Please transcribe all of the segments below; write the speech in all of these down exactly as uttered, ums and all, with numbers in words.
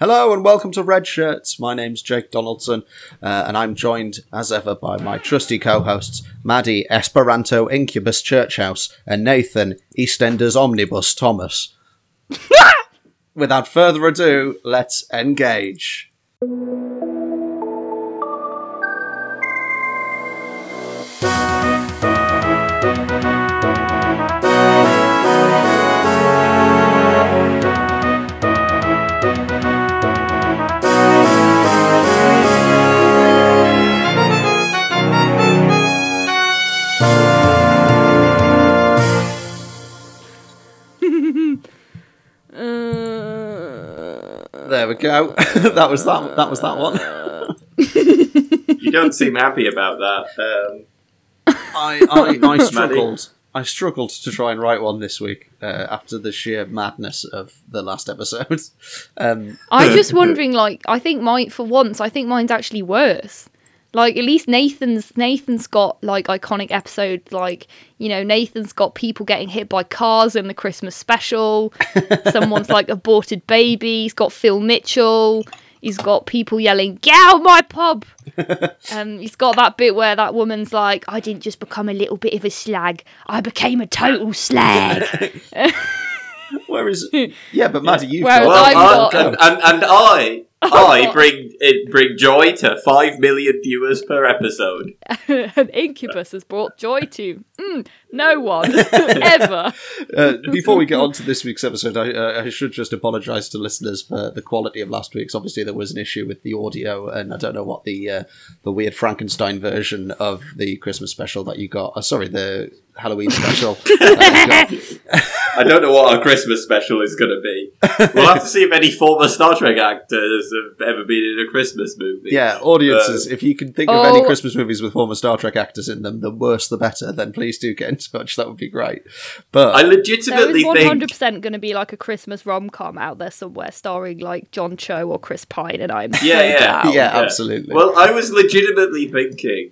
Hello and welcome to Red Shirts. My name's Jake Donaldson uh, and I'm joined as ever by my trusty co-hosts Maddie Esperanto Incubus Churchhouse and Nathan EastEnders Omnibus Thomas. Without further ado, let's engage. There we go. that was that. That was that one. You don't seem happy about that. Um, I, I, I struggled. I struggled to try and write one this week uh, after the sheer madness of the last episode. Um, I'm just wondering. Like, I think mine for once. I think mine's actually worse. Like, at least Nathan's Nathan's got like iconic episodes. Like, you know, Nathan's got people getting hit by cars in the Christmas special. Someone's like aborted baby. He's got Phil Mitchell. He's got people yelling, "Get out my pub!" um, he's got that bit where that woman's like, "I didn't just become a little bit of a slag. I became a total slag." Where is it? Yeah, but Maddie, you've Whereas got, I've well, got and, and, and I. I bring it bring joy to five million viewers per episode. An incubus has brought joy to mm, no one ever. Uh, before we get on to this week's episode, I, uh, I should just apologise to listeners for the quality of last week's. Obviously, there was an issue with the audio, and I don't know what the uh, the weird Frankenstein version of the Christmas special that you got. Uh, sorry, the Halloween special. I don't know what our Christmas special is going to be. We'll have to see if any former Star Trek actors have ever been in a Christmas movie. Yeah, audiences, um, if you can think oh, of any Christmas movies with former Star Trek actors in them, the worse the better, then please do get in touch. That would be great. But I legitimately think... There is one hundred percent think... going to be like a Christmas rom-com out there somewhere starring like John Cho or Chris Pine, and I'm so yeah, yeah. down. Yeah, yeah, absolutely. Well, I was legitimately thinking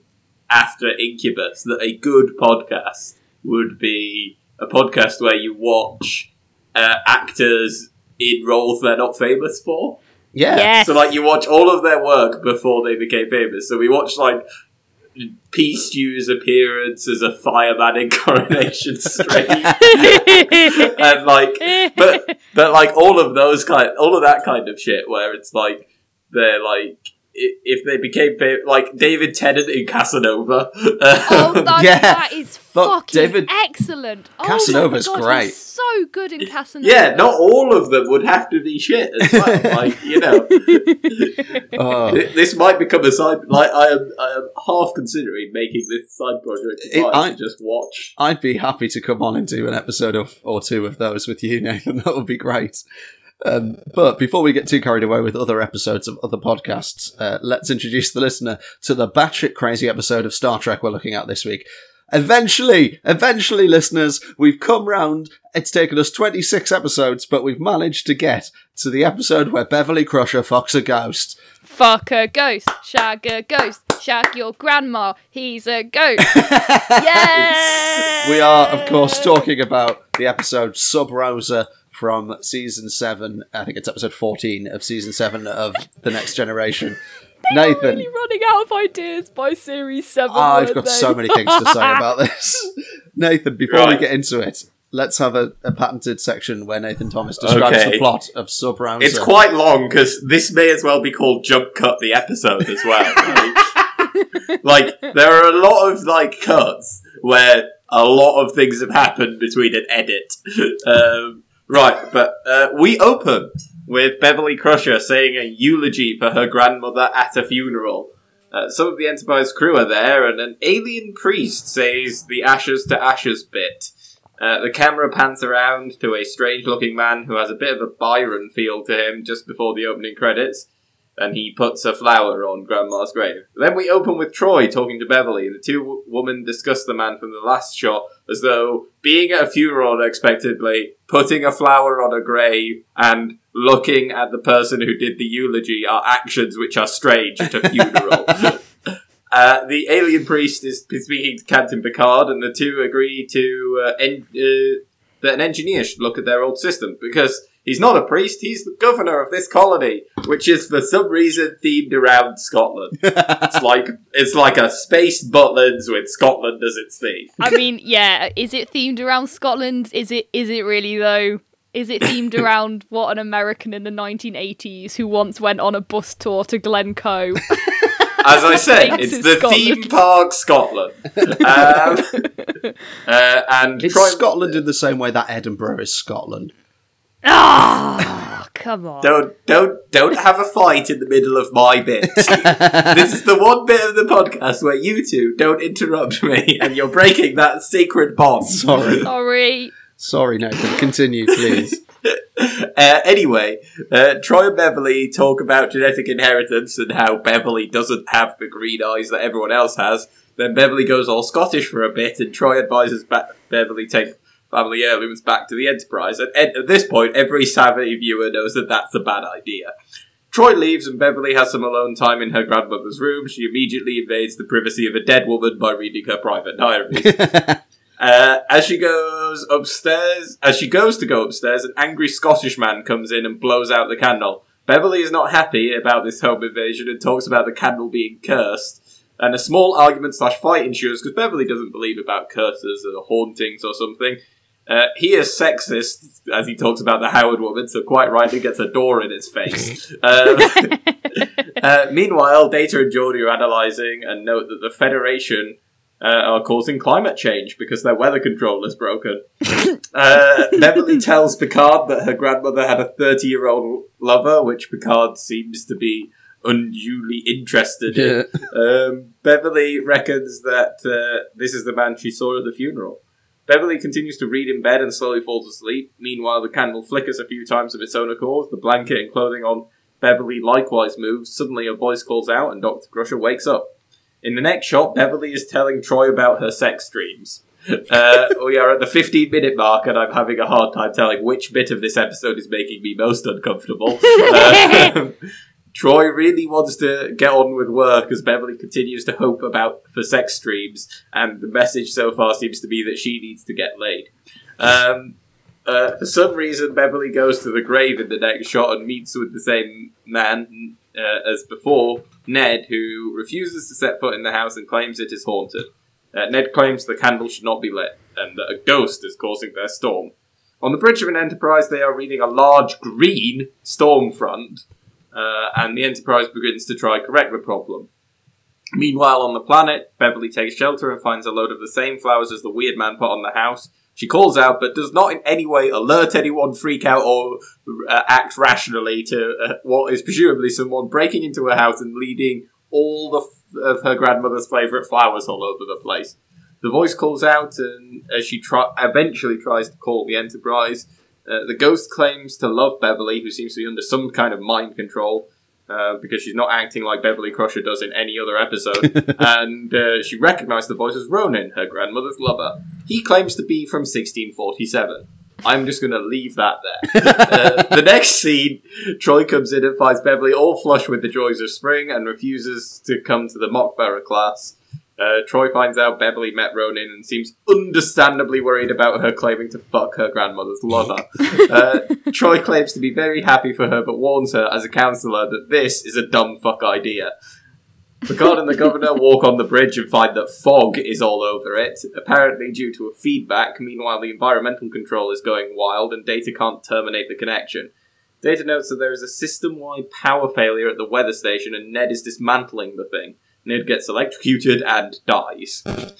after Incubus that a good podcast would be a podcast where you watch uh, actors in roles they're not famous for. Yeah. Yes. So, like, you watch all of their work before they became famous. So we watched, like, Pea Stew's appearance as a fireman in Coronation Street. And, like, but, but, like, all of those kind, all of that kind of shit where it's, like, they're, like, if they became fam- like David Tennant in Casanova. Oh, that, yeah. that is fucking David... excellent. Casanova's oh God, great. He's so good in Casanova. Yeah, not all of them would have to be shit as well. Like, you know, oh. this might become a side. Like, I am, I am half considering making this side project. It, I to just watch. I'd be happy to come on and do an episode of or two of those with you, Nathan. That would be great. Um, but before we get too carried away with other episodes of other podcasts, uh, let's introduce the listener to the batshit crazy episode of Star Trek we're looking at this week. Eventually, eventually, listeners, we've come round. It's taken us twenty-six episodes, but we've managed to get to the episode where Beverly Crusher fucks a ghost. Fuck a ghost, shag a ghost, shag your grandma, he's a ghost. Yeah! We are, of course, talking about the episode Sub Rosa, from season seven, I think it's episode fourteen of season seven of The Next Generation. They're Nathan, really running out of ideas by series seven. I've got they? so many things to say about this. Nathan, before right. we get into it, let's have a, a patented section where Nathan Thomas describes okay. the plot of Sub Rosa. It's quite long because this may as well be called Jump Cut the episode as well. Right? Like, there are a lot of like cuts where a lot of things have happened between an edit. Um, Right, but uh, we open with Beverly Crusher saying a eulogy for her grandmother at a funeral. Uh, some of the Enterprise crew are there, and an alien priest says the ashes to ashes bit. Uh, the camera pans around to a strange-looking man who has a bit of a Byron feel to him just before the opening credits, and he puts a flower on Grandma's grave. Then we open with Troy talking to Beverly. The two w- women discuss the man from the last shot as though being at a funeral unexpectedly, putting a flower on a grave, and looking at the person who did the eulogy are actions which are strange at a funeral. uh, the alien priest is speaking to Captain Picard, and the two agree to uh, en- uh, that an engineer should look at their old system because He's not a priest, he's the governor of this colony, which is for some reason themed around Scotland. It's like it's like a space Butlins with Scotland as its theme. I mean, yeah, is it themed around Scotland? Is it is it really though? Is it themed around what an American in the nineteen eighties who once went on a bus tour to Glencoe? As I said, it's the Scotland. Theme park Scotland. Um, uh, and it's Prime- Scotland in the same way that Edinburgh is Scotland. Ah, oh, come on. Don't don't don't have a fight in the middle of my bit. This is the one bit of the podcast where you two don't interrupt me and you're breaking that sacred bond. Sorry. Sorry. Sorry, Nathan. Continue, please. uh, anyway, uh, Troy and Beverly talk about genetic inheritance and how Beverly doesn't have the green eyes that everyone else has. Then Beverly goes all Scottish for a bit and Troy advises ba- Beverly take family heirlooms back to the Enterprise. And at, at this point, every savvy viewer knows that that's a bad idea. Troy leaves and Beverly has some alone time in her grandmother's room. She immediately invades the privacy of a dead woman by reading her private diaries. Uh, as she goes upstairs, as she goes to go upstairs, an angry Scottish man comes in and blows out the candle. Beverly is not happy about this home invasion and talks about the candle being cursed. And a small argument slash fight ensues because Beverly doesn't believe about curses or hauntings or something. Uh, he is sexist, as he talks about the Howard woman, so quite rightly gets a door in its face. um, uh, meanwhile, Data and Geordi are analysing and note that the Federation... Uh, are causing climate change because their weather control is broken. uh, Beverly tells Picard that her grandmother had a thirty-year-old lover, which Picard seems to be unduly interested in. Yeah. Um, Beverly reckons that uh, this is the man she saw at the funeral. Beverly continues to read in bed and slowly falls asleep. Meanwhile, the candle flickers a few times of its own accord. The blanket and clothing on Beverly likewise moves. Suddenly, a voice calls out and Doctor Crusher wakes up. In the next shot, Beverly is telling Troy about her sex dreams. Uh, we are at the fifteen-minute mark, and I'm having a hard time telling which bit of this episode is making me most uncomfortable. Uh, Troy really wants to get on with work as Beverly continues to hope about for sex dreams, and the message so far seems to be that she needs to get laid. Um, uh, for some reason, Beverly goes to the grave in the next shot and meets with the same man uh, as before, Ned, who refuses to set foot in the house and claims it is haunted. Uh, Ned claims the candle should not be lit, and that a ghost is causing their storm. On the bridge of an Enterprise, they are reading a large green storm front, uh, and the Enterprise begins to try correct the problem. Meanwhile, on the planet, Beverly takes shelter and finds a load of the same flowers as the weird man put on the house. She calls out, but does not in any way alert anyone, freak out, or uh, act rationally to uh, what is presumably someone breaking into her house and leading all the f- of her grandmother's favourite flowers all over the place. The voice calls out, and as she try- eventually tries to call the Enterprise, uh, the ghost claims to love Beverly, who seems to be under some kind of mind control, uh, because she's not acting like Beverly Crusher does in any other episode, and uh, she recognised the voice as Ronin, her grandmother's lover. He claims to be from sixteen forty-seven. I'm just going to leave that there. uh, the next scene, Troy comes in and finds Beverly all flush with the joys of spring and refuses to come to the mockbearer class. Uh, Troy finds out Beverly met Ronin and seems understandably worried about her claiming to fuck her grandmother's lover. uh, Troy claims to be very happy for her but warns her as a counsellor that this is a dumb fuck idea. Picard and the governor walk on the bridge and find that fog is all over it, apparently due to a feedback. Meanwhile, the environmental control is going wild and Data can't terminate the connection. Data notes that there is a system-wide power failure at the weather station and Ned is dismantling the thing. Ned gets electrocuted and dies. Uh,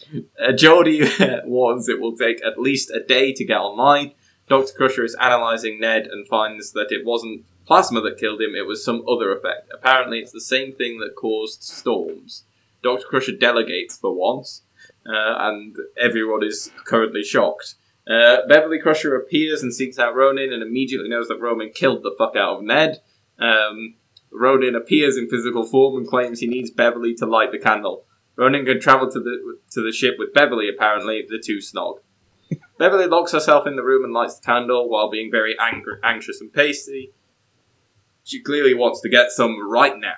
Geordi warns it will take at least a day to get online. Doctor Crusher is analysing Ned and finds that it wasn't plasma that killed him, it was some other effect. Apparently it's the same thing that caused storms. Doctor Crusher delegates for once, uh, and everyone is currently shocked. Uh, Beverly Crusher appears and seeks out Ronin and immediately knows that Ronin killed the fuck out of Ned. Um, Ronin appears in physical form and claims he needs Beverly to light the candle. Ronin can travel to the to the ship with Beverly, apparently, the two snog. Beverly locks herself in the room and lights the candle while being very angry, anxious and pasty. She clearly wants to get some right now,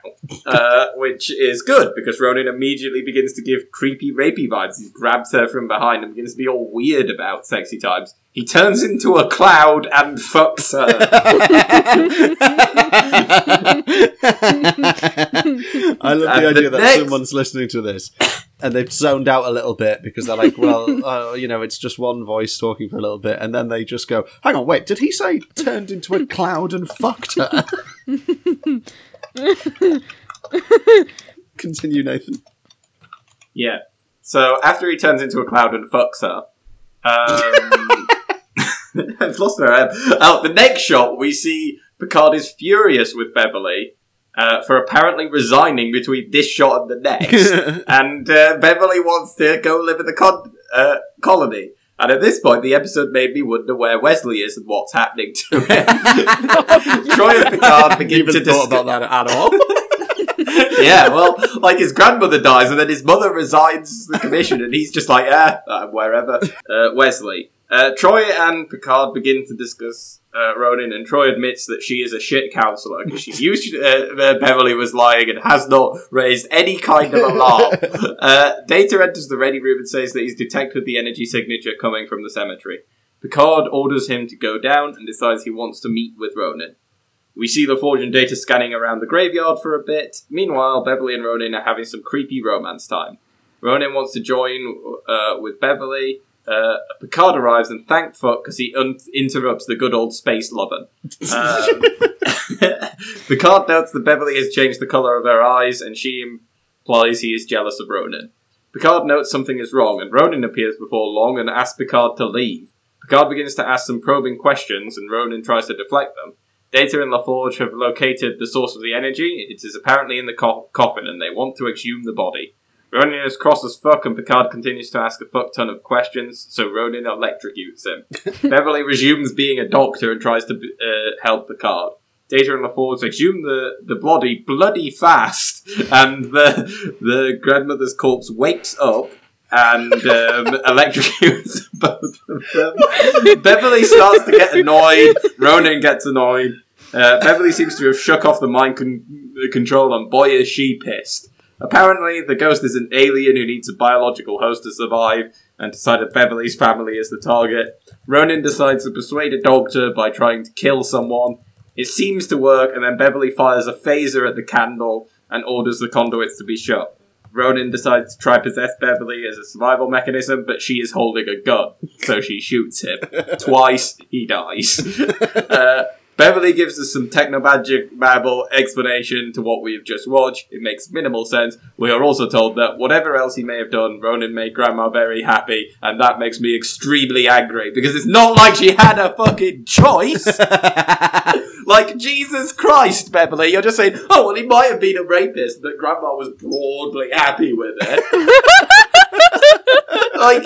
uh, which is good, because Ronin immediately begins to give creepy, rapey vibes. He grabs her from behind and begins to be all weird about sexy times. He turns into a cloud and fucks her. I love the and idea the that next... someone's listening to this and they've zoned out a little bit because they're like, well, uh, you know, it's just one voice talking for a little bit. And then they just go, hang on, wait, did he say turned into a cloud and fucked her? Continue, Nathan. Yeah. So after he turns into a cloud and fucks her, um, I've lost my head. Oh, the next shot we see Picard is furious with Beverly uh, for apparently resigning between this shot and the next, and uh, Beverly wants to go live in the con- uh, colony. And at this point, the episode made me wonder where Wesley is and what's happening to him. Troy and Picard begin to discuss. I haven't even thought about that at all. Yeah, well, like his grandmother dies and then his mother resigns the commission and he's just like, eh, I'm wherever. Uh, Wesley. Uh, Troy and Picard begin to discuss uh, Ronin, and Troy admits that she is a shit counsellor because she used uh, Beverly was lying and has not raised any kind of alarm. uh, Data enters the ready room and says that he's detected the energy signature coming from the cemetery. Picard orders him to go down and decides he wants to meet with Ronin. We see the Forge and Data scanning around the graveyard for a bit. Meanwhile, Beverly and Ronin are having some creepy romance time. Ronin wants to join uh, with Beverly. Uh, Picard arrives and thank fuck because he un- interrupts the good old space lovin'. Um, Picard notes that Beverly has changed the colour of her eyes and she implies he is jealous of Ronin. Picard notes something is wrong and Ronin appears before long and asks Picard to leave. Picard begins to ask some probing questions and Ronin tries to deflect them. Data and LaForge have located the source of the energy. It is apparently in the co- coffin and they want to exhume the body. Ronin is cross as fuck and Picard continues to ask a fuck ton of questions, so Ronin electrocutes him. Beverly resumes being a doctor and tries to uh, help Picard. Data and LaForge exhume the, the body bloody fast, and the the grandmother's corpse wakes up and um, electrocutes both of them. Beverly starts to get annoyed, Ronin gets annoyed. Uh, Beverly seems to have shook off the mind con- control and boy is she pissed. Apparently, the ghost is an alien who needs a biological host to survive and decided Beverly's family is the target. Ronin decides to persuade a doctor by trying to kill someone. It seems to work, and then Beverly fires a phaser at the candle and orders the conduits to be shut. Ronin decides to try possess Beverly as a survival mechanism, but she is holding a gun, so she shoots him. Twice, he dies. uh, Beverly gives us some technomagic babble explanation to what we have just watched. It makes minimal sense. We are also told that whatever else he may have done, Ronin made Grandma very happy, and that makes me extremely angry, because it's not like she had a fucking choice! Like, Jesus Christ, Beverly, you're just saying, oh, well, he might have been a rapist, but Grandma was broadly happy with it. Like,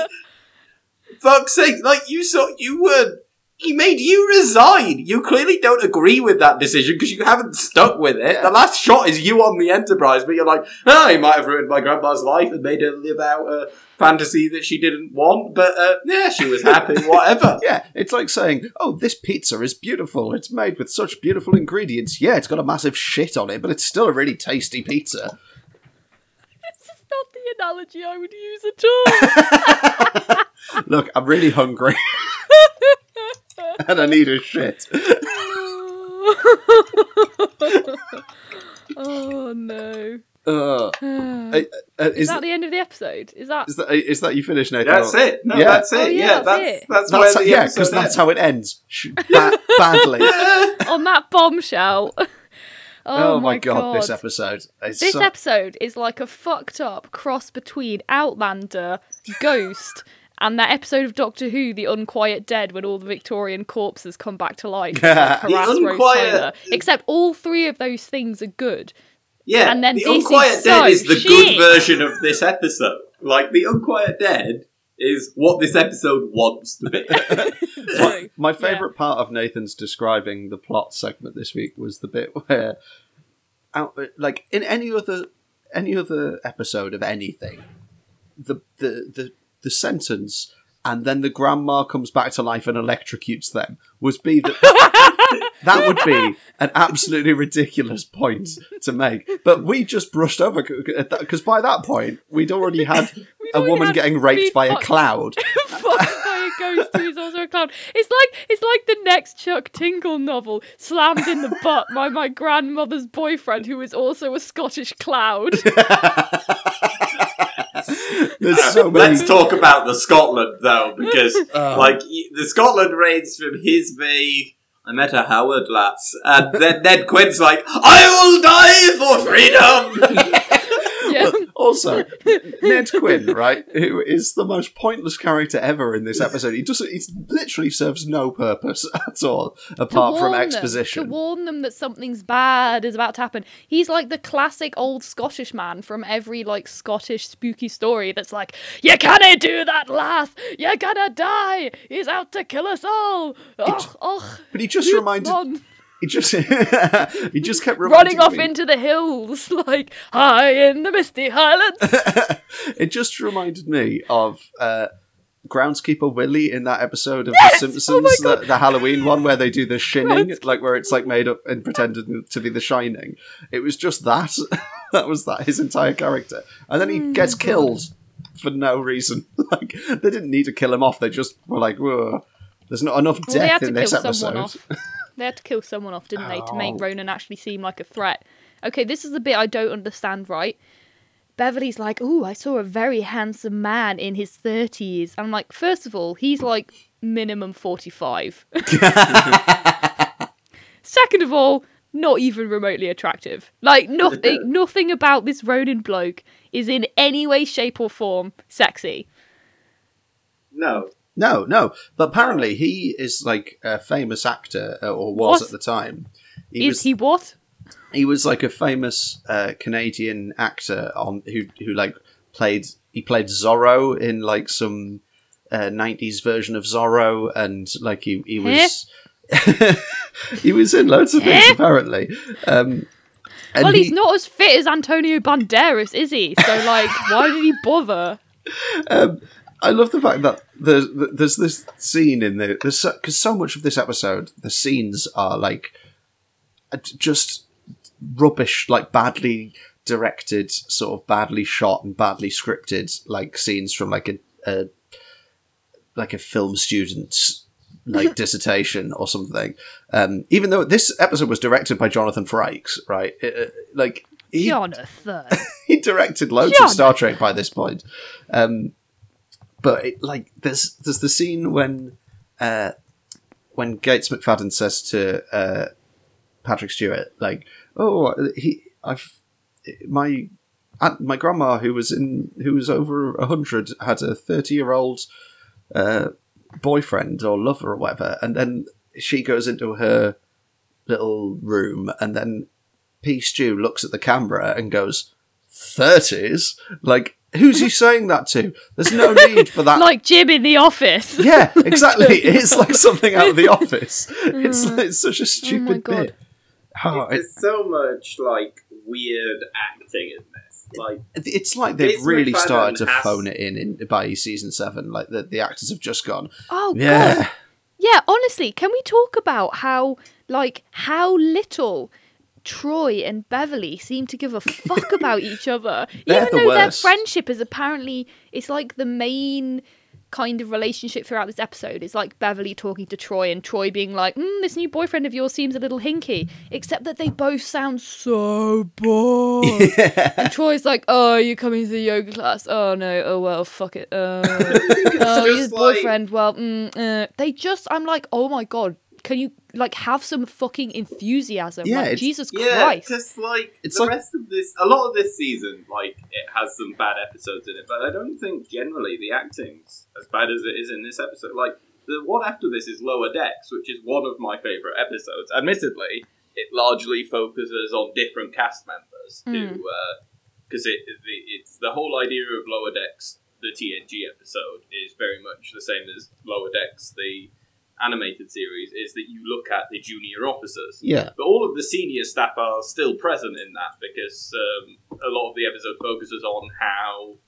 fuck's sake, like, you saw, you were... He made you resign! You clearly don't agree with that decision because you haven't stuck with it. Yeah. The last shot is you on the Enterprise, but you're like, oh, he might have ruined my grandma's life and made her live out a fantasy that she didn't want, but uh, yeah, she was happy, whatever. Yeah, it's like saying, oh, this pizza is beautiful. It's made with such beautiful ingredients. Yeah, it's got a massive shit on it, but it's still a really tasty pizza. This is not the analogy I would use at all. Look, I'm really hungry. And I need a shit. Oh, no. Uh, I, I, is, is that the end of the episode? Is that... Is that, is that you finished, Nathan? That's it. No, yeah. that's it. Oh, yeah, yeah, that's it. That's, that's where how, the Yeah, because that's how it ends. Ba- badly. On that bombshell. Oh, oh my God, God, this episode. It's this so... episode is like a fucked up cross between Outlander, Ghost... and that episode of Doctor Who, The Unquiet Dead, when all the Victorian corpses come back to life. Yeah. And harass Rose Tyler. Except all three of those things are good. Yeah, and then The Unquiet Dead is the good version of this episode. Like, The Unquiet Dead is what this episode wants to be. my my favourite yeah. part of Nathan's describing the plot segment this week was the bit where, out, like, in any other any other episode of anything, the the... the the sentence, and then the grandma comes back to life and electrocutes them, was be that That would be an absolutely ridiculous point to make. But we just brushed over, because by that point, we'd already had we'd a already woman had getting raped by fucked, a cloud. Fucked by a ghost who's also a cloud. It's like it's like the next Chuck Tingle novel, slammed in the butt by my grandmother's boyfriend, who is also a Scottish cloud. There's so many. Let's talk about the Scotland, though, because um. like the Scotland reigns from his me... I met a Howard, lads. And then Ned Quinn's like, I will die for freedom! Yeah. Well, also, Ned Quinn, right, who is the most pointless character ever in this episode. He doesn't. He literally serves no purpose at all, apart from exposition. Them, to warn them that something's bad is about to happen. He's like the classic old Scottish man from every, like, Scottish spooky story that's like, you can't do that, lass! You're gonna die! He's out to kill us all! Och, och, but he just reminded... One. He just, he just kept running off me. Into the hills, like high in the misty highlands. It just reminded me of uh, Groundskeeper Willie in that episode of yes! The Simpsons, oh the, the Halloween one where they do the shinning, like where it's like made up and pretended to be The Shining. It was just that. That was that his entire character, and then he mm, gets God. killed for no reason. Like they didn't need to kill him off; they just were like, "Whoa, there's not enough well, death in this episode." They had to kill someone off, didn't they, oh. to make Ronan actually seem like a threat. Okay, this is the bit I don't understand, right? Beverly's like, ooh, I saw a very handsome man in his thirties. And I'm like, first of all, he's like minimum forty-five. Second of all, not even remotely attractive. Like, nothing, nothing about this Ronan bloke is in any way, shape or form sexy. No. No, no. But apparently he is like a famous actor, or was what? At the time. He is was, he what? He was like a famous uh, Canadian actor on who who like played he played Zorro in like some uh, nineties version of Zorro, and like he he was he was in loads of things apparently. Um, well, he's he, not as fit as Antonio Banderas, is he? So like, why did he bother? Um, I love the fact that there's, there's this scene in there, because so, so much of this episode, the scenes are like just rubbish, like badly directed, sort of badly shot and badly scripted, like scenes from like a, a like a film student's like dissertation or something. Um, even though this episode was directed by Jonathan Frakes, right? It, it, like he, Jonathan, he directed loads Jonathan. of Star Trek by this point. Um, But it, like, there's there's the scene when uh, when Gates McFadden says to uh, Patrick Stewart, like, "Oh, he, I've my aunt, my grandma who was in who was over a hundred had a thirty year old uh, boyfriend or lover or whatever," and then she goes into her little room, and then P. Stew looks at the camera and goes, "Thirties, like." Who's he saying that to? There's no need for that. Like Jim in The Office. Yeah, exactly. It's like something out of The Office. It's, like, it's such a stupid oh bit. Oh, it, there's so much like weird acting in this. Like it's like they've really started to has... phone it in, in by season seven. Like the the actors have just gone. Oh yeah, God. Yeah. Honestly, can we talk about how like how little Troy and Beverly seem to give a fuck about each other, even though their friendship is apparently it's like the main kind of relationship throughout this episode. It's like Beverly talking to Troy and Troy being like, mm, "This new boyfriend of yours seems a little hinky," except that they both sound so bored. Yeah. And Troy's like, "Oh, are you coming to the yoga class? Oh no, oh well, fuck it. Uh, oh, your boyfriend? Like... Well, mm, uh. they just." I'm like, "Oh my God." Can you, like, have some fucking enthusiasm? Yeah, like, Jesus yeah, Christ. Yeah, just, like, it's the like, rest of this... A lot of this season, like, it has some bad episodes in it, but I don't think, generally, the acting's as bad as it is in this episode. Like, the one after this is Lower Decks, which is one of my favourite episodes. Admittedly, it largely focuses on different cast members, who... Because mm. uh, it, it, it's the whole idea of Lower Decks, the T N G episode, is very much the same as Lower Decks, the... animated series, is that you look at the junior officers. Yeah. But all of the senior staff are still present in that because um, a lot of the episode focuses on how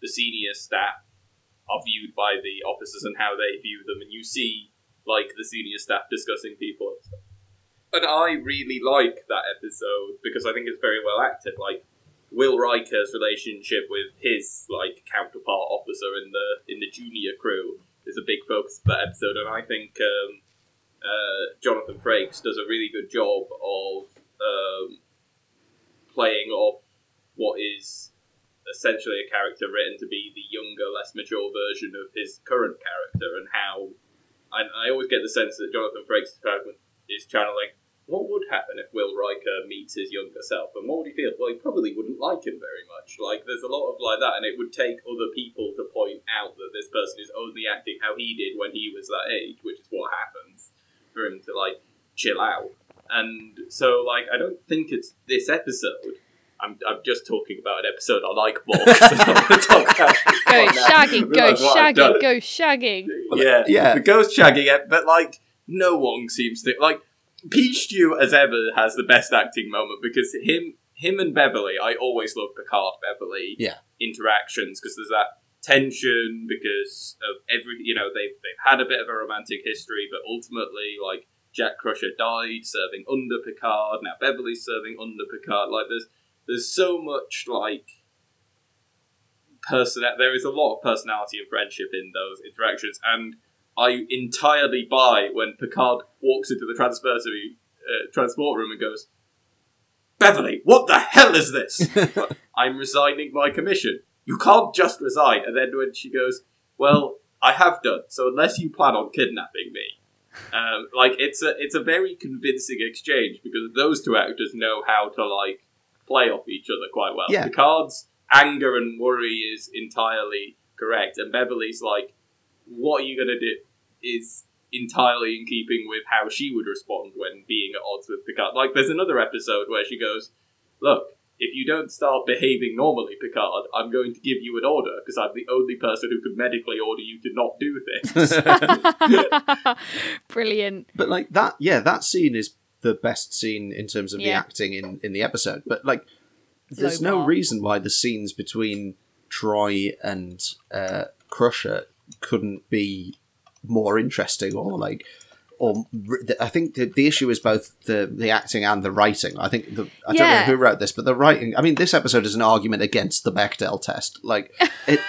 the senior staff are viewed by the officers and how they view them, and you see, like, the senior staff discussing people and stuff. And I really like that episode because I think it's very well acted. Like, Will Riker's relationship with his, like, counterpart officer in the in the junior crew is a big focus of that episode. And I think um, uh, Jonathan Frakes does a really good job of um, playing off what is essentially a character written to be the younger, less mature version of his current character, and how... And I always get the sense that Jonathan Frakes is channeling, what would happen if Will Riker meets his younger self? And what would he feel? Well, he probably wouldn't like him very much. Like, there's a lot of like that, and it would take other people to point out that this person is only acting how he did when he was that age, which is what happens, for him to, like, chill out. And so, like, I don't think it's this episode... I'm I'm just talking about an episode I like more. Go shagging, go shagging, go shagging. Yeah, yeah. The ghost shagging, but like no one seems to like Peach Stew as ever has the best acting moment because him him and Beverly. I always love Picard Beverly yeah. interactions because there's that tension because of every you know they've they've had a bit of a romantic history, but ultimately like Jack Crusher died serving under Picard. Now Beverly's serving under Picard. Like there's. There's so much, like, person. There is a lot of personality and friendship in those interactions, and I entirely buy when Picard walks into the uh, transport room and goes, Beverly, what the hell is this? I'm resigning my commission. You can't just resign. And then when she goes, well, I have done, so unless you plan on kidnapping me. Um, like, it's a, it's a very convincing exchange, because those two actors know how to, like, play off each other quite well. Yeah. Picard's anger and worry is entirely correct, and Beverly's like, what are you going to do is entirely in keeping with how she would respond when being at odds with Picard. Like, there's another episode where she goes, look, if you don't start behaving normally, Picard, I'm going to give you an order, because I'm the only person who could medically order you to not do this. Brilliant. But, like, that, yeah, that scene is the best scene in terms of yeah. the acting in, in the episode. But, like, there's no reason why the scenes between Troy and uh, Crusher couldn't be more interesting or, like... or I think the, the issue is both the, the acting and the writing. I think... The, I yeah. don't know who wrote this, but the writing... I mean, this episode is an argument against the Bechdel test. Like, it...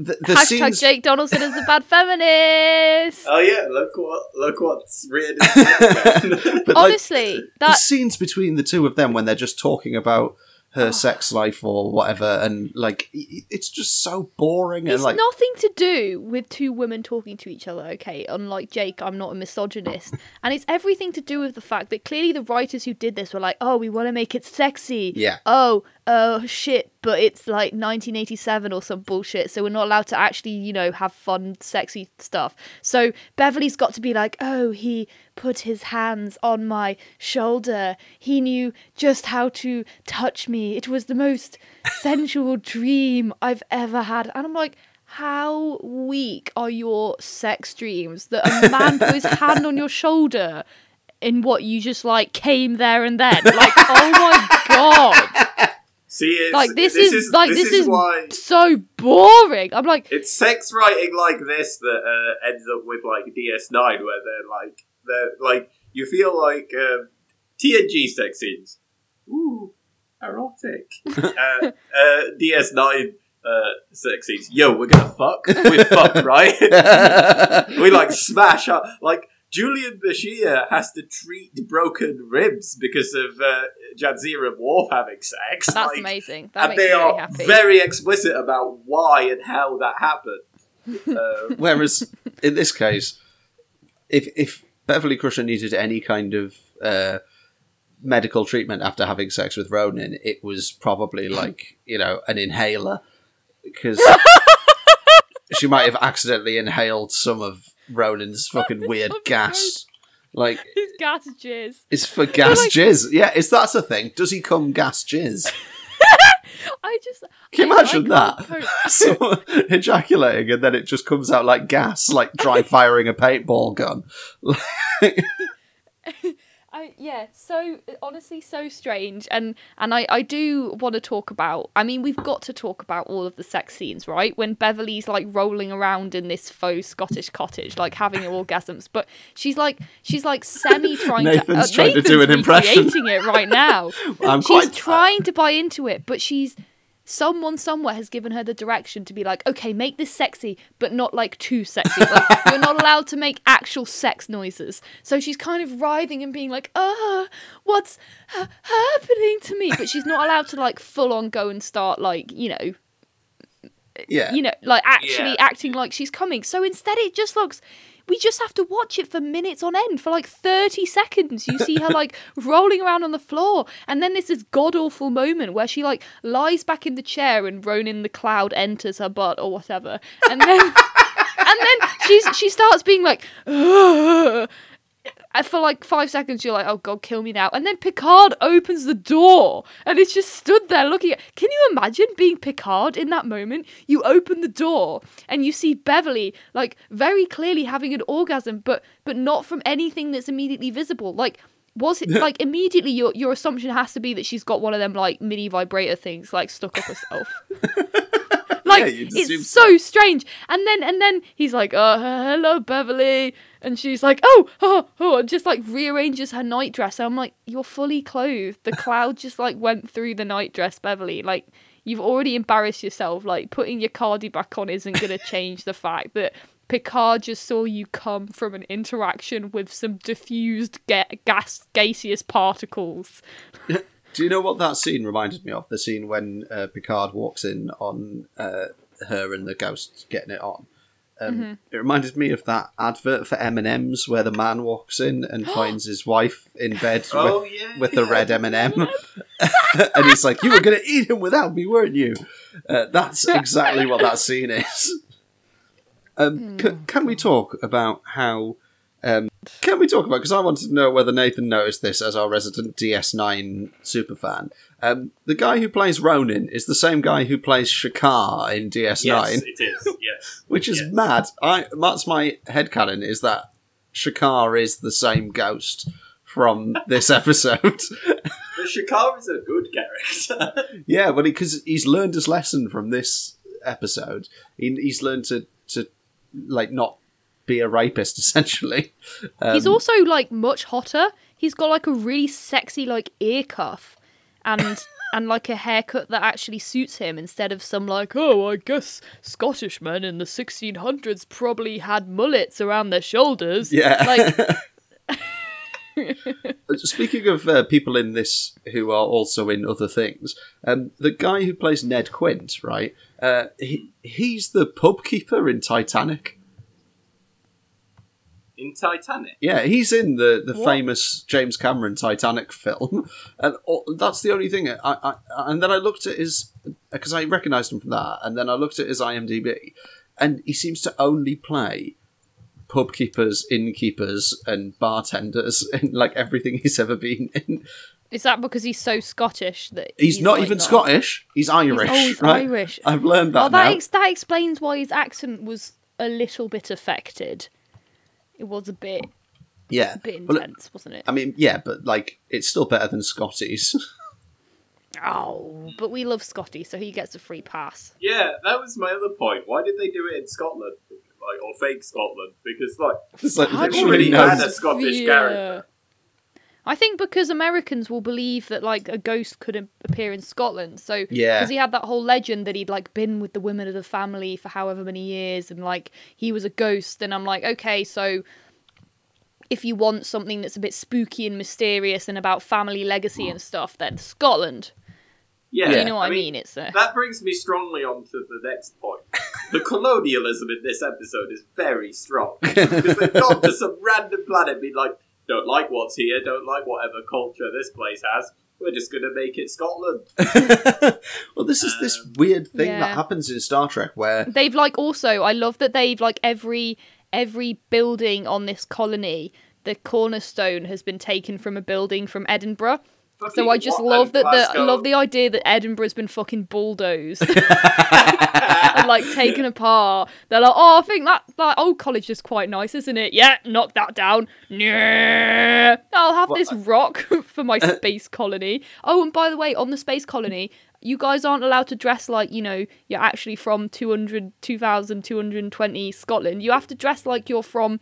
The, the Hashtag scenes... Jake Donaldson is a bad feminist. Oh yeah, look what look what's reared. But honestly, like, that the scenes between the two of them when they're just talking about her oh. sex life or whatever, and like it's just so boring. It's and, like... nothing to do with two women talking to each other. Okay, unlike Jake, I'm not a misogynist, and it's everything to do with the fact that clearly the writers who did this were like, oh, we want to make it sexy. Yeah. Oh. oh shit, but it's like nineteen eighty-seven or some bullshit, so we're not allowed to actually, you know, have fun, sexy stuff. So Beverly's got to be like, oh, he put his hands on my shoulder. He knew just how to touch me. It was the most sensual dream I've ever had. And I'm like, how weak are your sex dreams that a man put his hand on your shoulder in what you just, like, came there and then? Like, oh my God. See, like this, this is, is like this, this is, is so boring. I'm like, it's sex writing like this that uh, ends up with like D S nine, where they're like, they're like, you feel like um, T N G sex scenes, ooh, erotic. uh, uh, D S nine uh, sex scenes, yo, we're gonna fuck, we're fucked, right? We like smash up, like. Julian Bashir has to treat broken ribs because of uh, Jadzia and Worf having sex. That's like, amazing. That and makes they me really are happy. Very explicit about why and how that happened. Uh, Whereas in this case, if if Beverly Crusher needed any kind of uh, medical treatment after having sex with Ronin, it was probably like you know an inhaler, because she might have accidentally inhaled some of Ronin's fucking weird gas. Like his gas jizz. It's for gas like, jizz. Yeah, it's that's a thing. Does he cum gas jizz? I just Can you I, imagine I that? Someone ejaculating and then it just comes out like gas, like dry firing a paintball gun. I, yeah, so honestly, so strange. And and I, I do want to talk about, I mean, we've got to talk about all of the sex scenes, right? When Beverly's like rolling around in this faux Scottish cottage, like having orgasms, but she's like, she's like semi trying to, uh, Nathan's trying to do an impression. Nathan's recreating it right now. I'm she's quite... trying to buy into it, but she's, someone somewhere has given her the direction to be like, okay, make this sexy, but not like too sexy. Like, you're not allowed to make actual sex noises. So she's kind of writhing and being like, oh, what's ha- happening to me? But she's not allowed to like full on go and start like, you know, yeah, you know, like actually yeah. acting like she's coming. So instead it just looks... we just have to watch it for minutes on end. For like thirty seconds, you see her like rolling around on the floor. And then there's this god-awful moment where she like lies back in the chair and Ronin the Cloud enters her butt or whatever. And then and then she's, she starts being like... ugh. For like five seconds, you're like, oh God, kill me now. And then Picard opens the door and it's just stood there looking at... Can you imagine being Picard in that moment? You open the door and you see Beverly like very clearly having an orgasm, but but not from anything that's immediately visible. Like, was it like immediately your, your assumption has to be that she's got one of them like mini vibrator things like stuck up herself. Like, yeah, it's so that. strange. And then and then he's like, oh, hello, Beverly. And she's like, oh, oh, oh, and just like rearranges her nightdress. And I'm like, you're fully clothed. The cloud just like went through the nightdress, Beverly. Like, you've already embarrassed yourself. Like, putting your cardi back on isn't going to change the fact that Picard just saw you come from an interaction with some diffused ga- gas gaseous particles. Do you know what that scene reminded me of? The scene when uh, Picard walks in on uh, her and the ghost getting it on. Um, mm-hmm. It reminded me of that advert for M and M's where the man walks in and finds his wife in bed oh, with, yeah, with the yeah. red M and M. And he's like, you were going to eat him without me, weren't you? Uh, that's exactly what that scene is. Um, mm. c- can we talk about how... Um, can we talk about, because I wanted to know whether Nathan noticed this as our resident D S nine superfan. Um, the guy who plays Ronin is the same guy who plays Shakaar in D S nine. Yes, it is, yes. Which is yes. mad. I, that's my headcanon, is that Shakaar is the same ghost from this episode. But Shakaar is a good character. Yeah, but because he's learned his lesson from this episode. He, he's learned to, to like, not... be a rapist essentially. Um, he's also like much hotter. He's got like a really sexy like ear cuff and and like a haircut that actually suits him instead of some like, oh, I guess Scottish men in the sixteen hundreds probably had mullets around their shoulders. Yeah. Like speaking of uh, people in this who are also in other things, um, the guy who plays Ned Quinn, right? Uh, he he's the pub keeper in Titanic. In Titanic? Yeah, he's in the, the famous James Cameron Titanic film. And all, that's the only thing. I, I And then I looked at his... because I recognised him from that. And then I looked at his IMDb. And he seems to only play pub keepers, innkeepers and bartenders in like everything he's ever been in. Is that because he's so Scottish that he's, he's not like even that? Scottish? He's Irish. He's, oh, he's right? Irish. I've learned that oh, that, ex- that explains why his accent was a little bit affected. It was a bit, yeah, a bit intense, well, wasn't it? I mean, yeah, but like, it's still better than Scotty's. Oh, but we love Scotty, so he gets a free pass. Yeah, that was my other point. Why did they do it in Scotland, like, or fake Scotland? Because like, it's like they already had a Scottish yeah. character. I think because Americans will believe that like a ghost could appear in Scotland, so because yeah. he had that whole legend that he'd like been with the women of the family for however many years, and like he was a ghost. And I'm like, okay, so if you want something that's a bit spooky and mysterious and about family legacy and stuff, then Scotland. Yeah, do you know what I mean? I mean it's a... that brings me strongly on to the next point. The colonialism in this episode is very strong because they've gone to some random planet and been like, don't like what's here, don't like whatever culture this place has, we're just going to make it Scotland. Well, this is um, this weird thing yeah. that happens in Star Trek where... They've, like, also, I love that they've, like, every every building on this colony, the cornerstone has been taken from a building from Edinburgh. Fucking so I just love that the, I love the idea that Edinburgh's been fucking bulldozed. like taken apart. They're like, oh, I think that, that old college is quite nice, isn't it? Yeah, knock that down. Nah. I'll have what? this rock for my space colony. Oh, and by the way, on the space colony, you guys aren't allowed to dress like, you know, you're actually from two hundred, two thousand two hundred twenty Scotland. You have to dress like you're from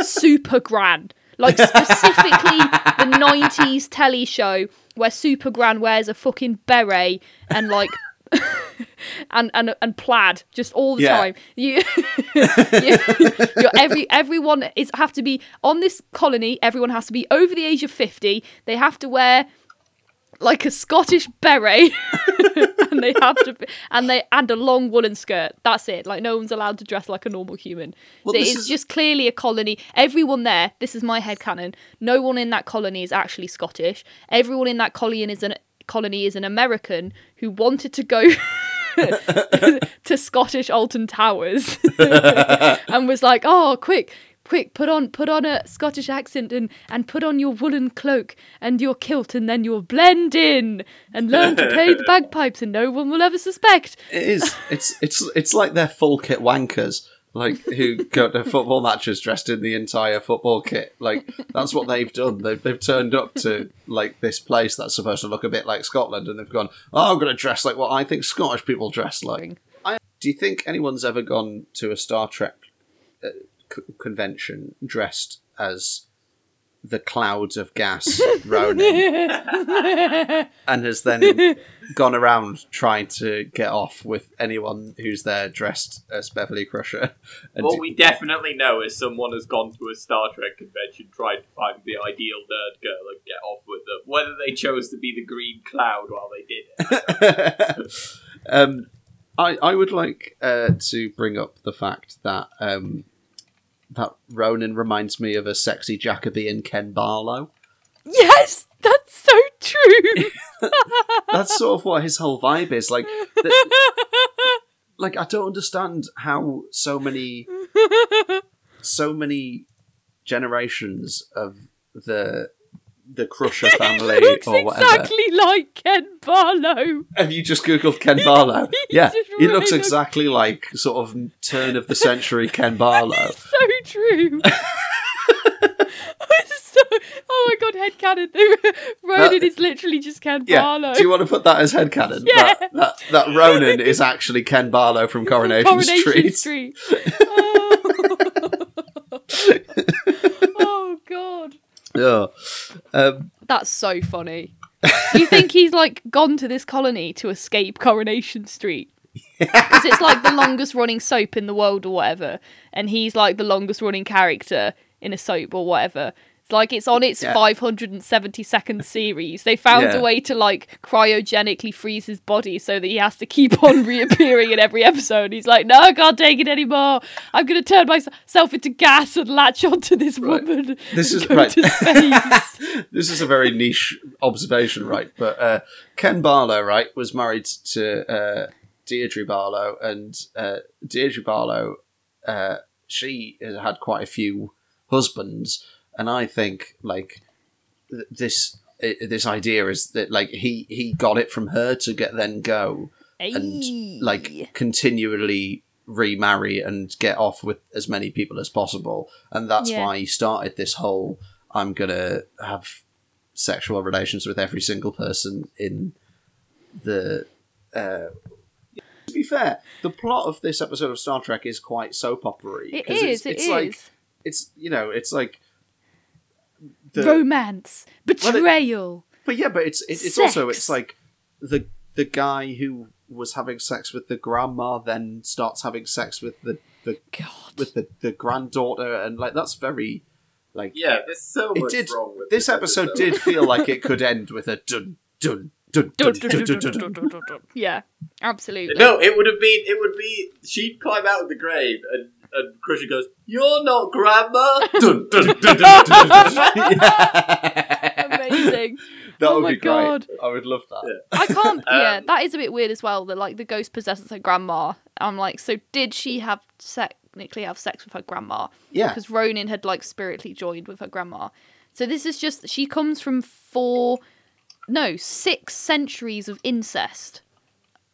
Super Gran. Like, specifically the nineties telly show where Super Gran wears a fucking beret and, like, and, and and plaid just all the yeah. time. You, you you're every everyone is have to be on this colony. Everyone has to be over the age of fifty. They have to wear like a Scottish beret, and they have to be, and they and a long woolen skirt. That's it. Like, no one's allowed to dress like a normal human. Well, it is just clearly a colony. Everyone there. This is my headcanon. No one in that colony is actually Scottish. Everyone in that colony is an. colony is an American who wanted to go to Scottish Alton Towers and was like, oh, quick quick put on put on a Scottish accent and and put on your woolen cloak and your kilt, and then you'll blend in and learn to play the bagpipes, and no one will ever suspect. It is it's it's it's like they're full kit wankers, like, who go to football matches dressed in the entire football kit. Like, that's what they've done. They've, they've turned up to, like, this place that's supposed to look a bit like Scotland, and they've gone, oh, I'm going to dress like what I think Scottish people dress like. I, do you think anyone's ever gone to a Star Trek uh, c- convention dressed as the clouds of gas Ronin and has then gone around trying to get off with anyone who's there dressed as Beverly Crusher? And what do- we definitely know is someone has gone to a Star Trek convention trying to find the ideal nerd girl and get off with them. Whether they chose to be the green cloud while they did it. um, I, I would like uh, to bring up the fact that um, That Ronin reminds me of a sexy Jacobean Ken Barlow. Yes, that's so true. That's sort of what his whole vibe is. Like, the, like I don't understand how so many, so many generations of the the Crusher family he looks or whatever exactly like Ken Barlow. Have you just googled Ken Barlow? Yeah, he looks exactly like sort of turn of the century Ken Barlow. That's so true. so, oh my god, headcanon. Ronin that, is literally just Ken yeah. Barlow. Do you want to put that as headcanon? Yeah. That, that, that Ronin is actually Ken Barlow from Coronation, from Coronation Street. Street. Oh. Oh god. Oh. Um, That's so funny. Do you think he's like gone to this colony to escape Coronation Street? Because it's like the longest running soap in the world or whatever, and he's like the longest running character in a soap or whatever. It's like it's on its yeah. five hundred seventy-second series. They found yeah. a way to like cryogenically freeze his body so that he has to keep on reappearing in every episode. He's like, no, I can't take it anymore. I'm going to turn myself into gas and latch onto this right. woman. This is right. to space. This is a very niche observation, right? But uh, Ken Barlow, right, was married to. Uh, Deirdre Barlow, and uh, Deirdre Barlow, uh, she has had quite a few husbands, and I think like th- this uh, this idea is that like he, he got it from her to get then go Aye. and like continually remarry and get off with as many people as possible, and that's yeah. why he started this whole I'm gonna have sexual relations with every single person in the. Uh, To be fair, the plot of this episode of Star Trek is quite soap opera-y. It is, it's, it it's is. Like, it's, you know, it's like... The... Romance, betrayal, well, it, But yeah, but it's it, it's also, it's like the the guy who was having sex with the grandma then starts having sex with the, the, God. With the, the granddaughter, and like that's very... like Yeah, there's so much did, wrong with this, this episode. This episode did feel like it could end with a dun-dun. Yeah, absolutely. No, it would have been, it would be, she'd climb out of the grave and, and Crusher goes, you're not grandma. Dun, dun, dun, dun, dun, dun. Yeah. Amazing. That oh would my be God. Great. I would love that. Yeah. I can't, yeah, um, that is a bit weird as well, that like the ghost possesses her grandma. I'm like, so did she have sex, technically have sex with her grandma? Yeah. Because Ronin had like spiritually joined with her grandma. So this is just, she comes from four... No, six centuries of incest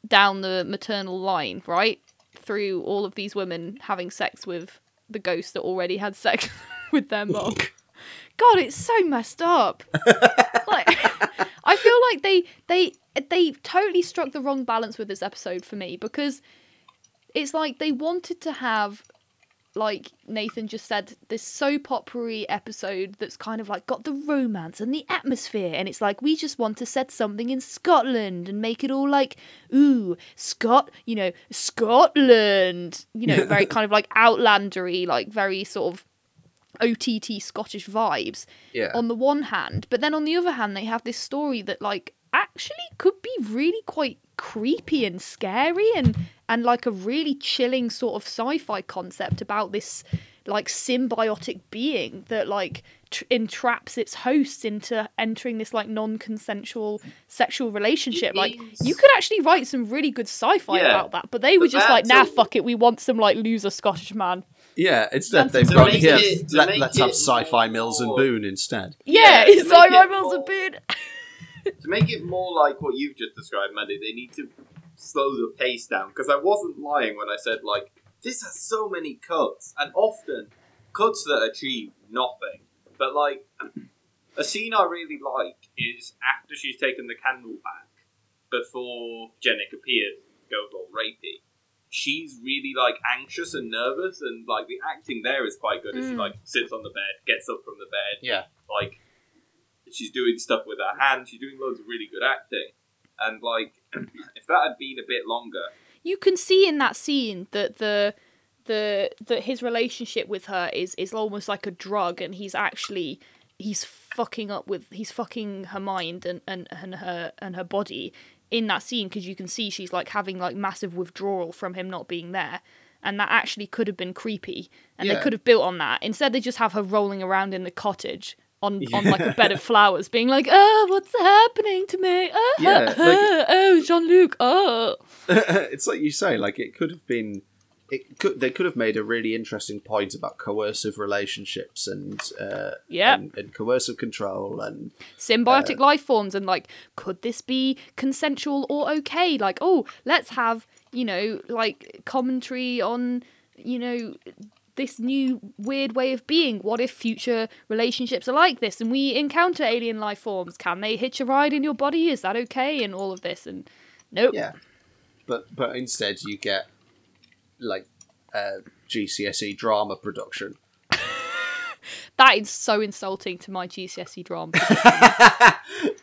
down the maternal line, right? through all of these women having sex with the ghost that already had sex with their mom. God, it's so messed up. Like, I feel like they they they totally struck the wrong balance with this episode for me, because it's like they wanted to have, like Nathan just said, this soap opera-y episode that's kind of like got the romance and the atmosphere, and it's like, we just want to set something in Scotland and make it all like, ooh, Scot, you know, Scotland, you know, very kind of like Outlander-y, like very sort of O T T Scottish vibes, yeah, on the one hand. But then on the other hand, they have this story that like actually could be really quite creepy and scary and and like a really chilling sort of sci-fi concept about this like symbiotic being that like tr- entraps its hosts into entering this like non-consensual sexual relationship. Jeez. Like, you could actually write some really good sci-fi, yeah, about that, but they were but just like, nah, a... fuck it, we want some like loser Scottish man. Yeah, instead they've got here, it, let, let's have sci-fi Mills and Boone instead. Yeah, yeah, sci-fi Mills and Boone. To make it more like what you've just described, Maddie, they need to slow the pace down, because I wasn't lying when I said, like, this has so many cuts, and often cuts that achieve nothing. But, like, a scene I really like is after she's taken the candle back, before Jennick appears and goes all rapey, she's really, like, anxious and nervous, and, like, the acting there is quite good, mm. as she, like, sits on the bed, gets up from the bed, yeah, like, she's doing stuff with her hand, she's doing loads of really good acting. And, like, if that had been a bit longer... You can see in that scene that the the that his relationship with her is, is almost like a drug, and he's actually... He's fucking up with... He's fucking her mind and, and, and her and her body in that scene, because you can see she's, like, having, like, massive withdrawal from him not being there. And that actually could have been creepy. And yeah. they could have built on that. Instead, they just have her rolling around in the cottage... On, yeah. on like a bed of flowers, being like, oh, what's happening to me? Oh, yeah, like, oh, oh, Jean-Luc, oh. It's like you say, like, it could have been, it could they could have made a really interesting point about coercive relationships and uh, yeah, and, and coercive control and symbiotic uh, life forms, and like, could this be consensual or okay? Like, oh, let's have, you know, like commentary on, you know, this new weird way of being. What if future relationships are like this and we encounter alien life forms? Can they hitch a ride in your body? Is that okay? And all of this, and nope. Yeah, but but instead you get like uh, G C S E drama production. That is so insulting to my G C S E drama.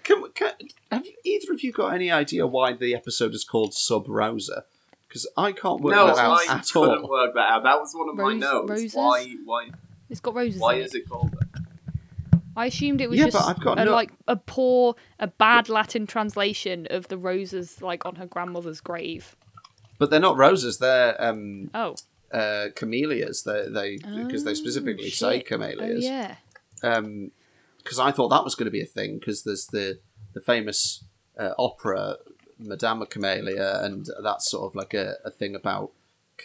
can, can, have either of you got any idea why the episode is called Sub Rosa? Because I can't work no, that out I at all. No, I couldn't work that out. That was one of Rose, my notes. Roses? Why? Why? It's got roses. Why in it. Is it called that? I assumed it was yeah, just but I've got a, no... like a poor, a bad Latin translation of the roses, like on her grandmother's grave. But they're not roses. They're um, oh, uh, camellias. They they because oh, they specifically shit. say camellias. Oh, yeah. Um, because I thought that was going to be a thing. Because there's the the famous uh, opera. Madame Camellia, and that's sort of like a, a thing about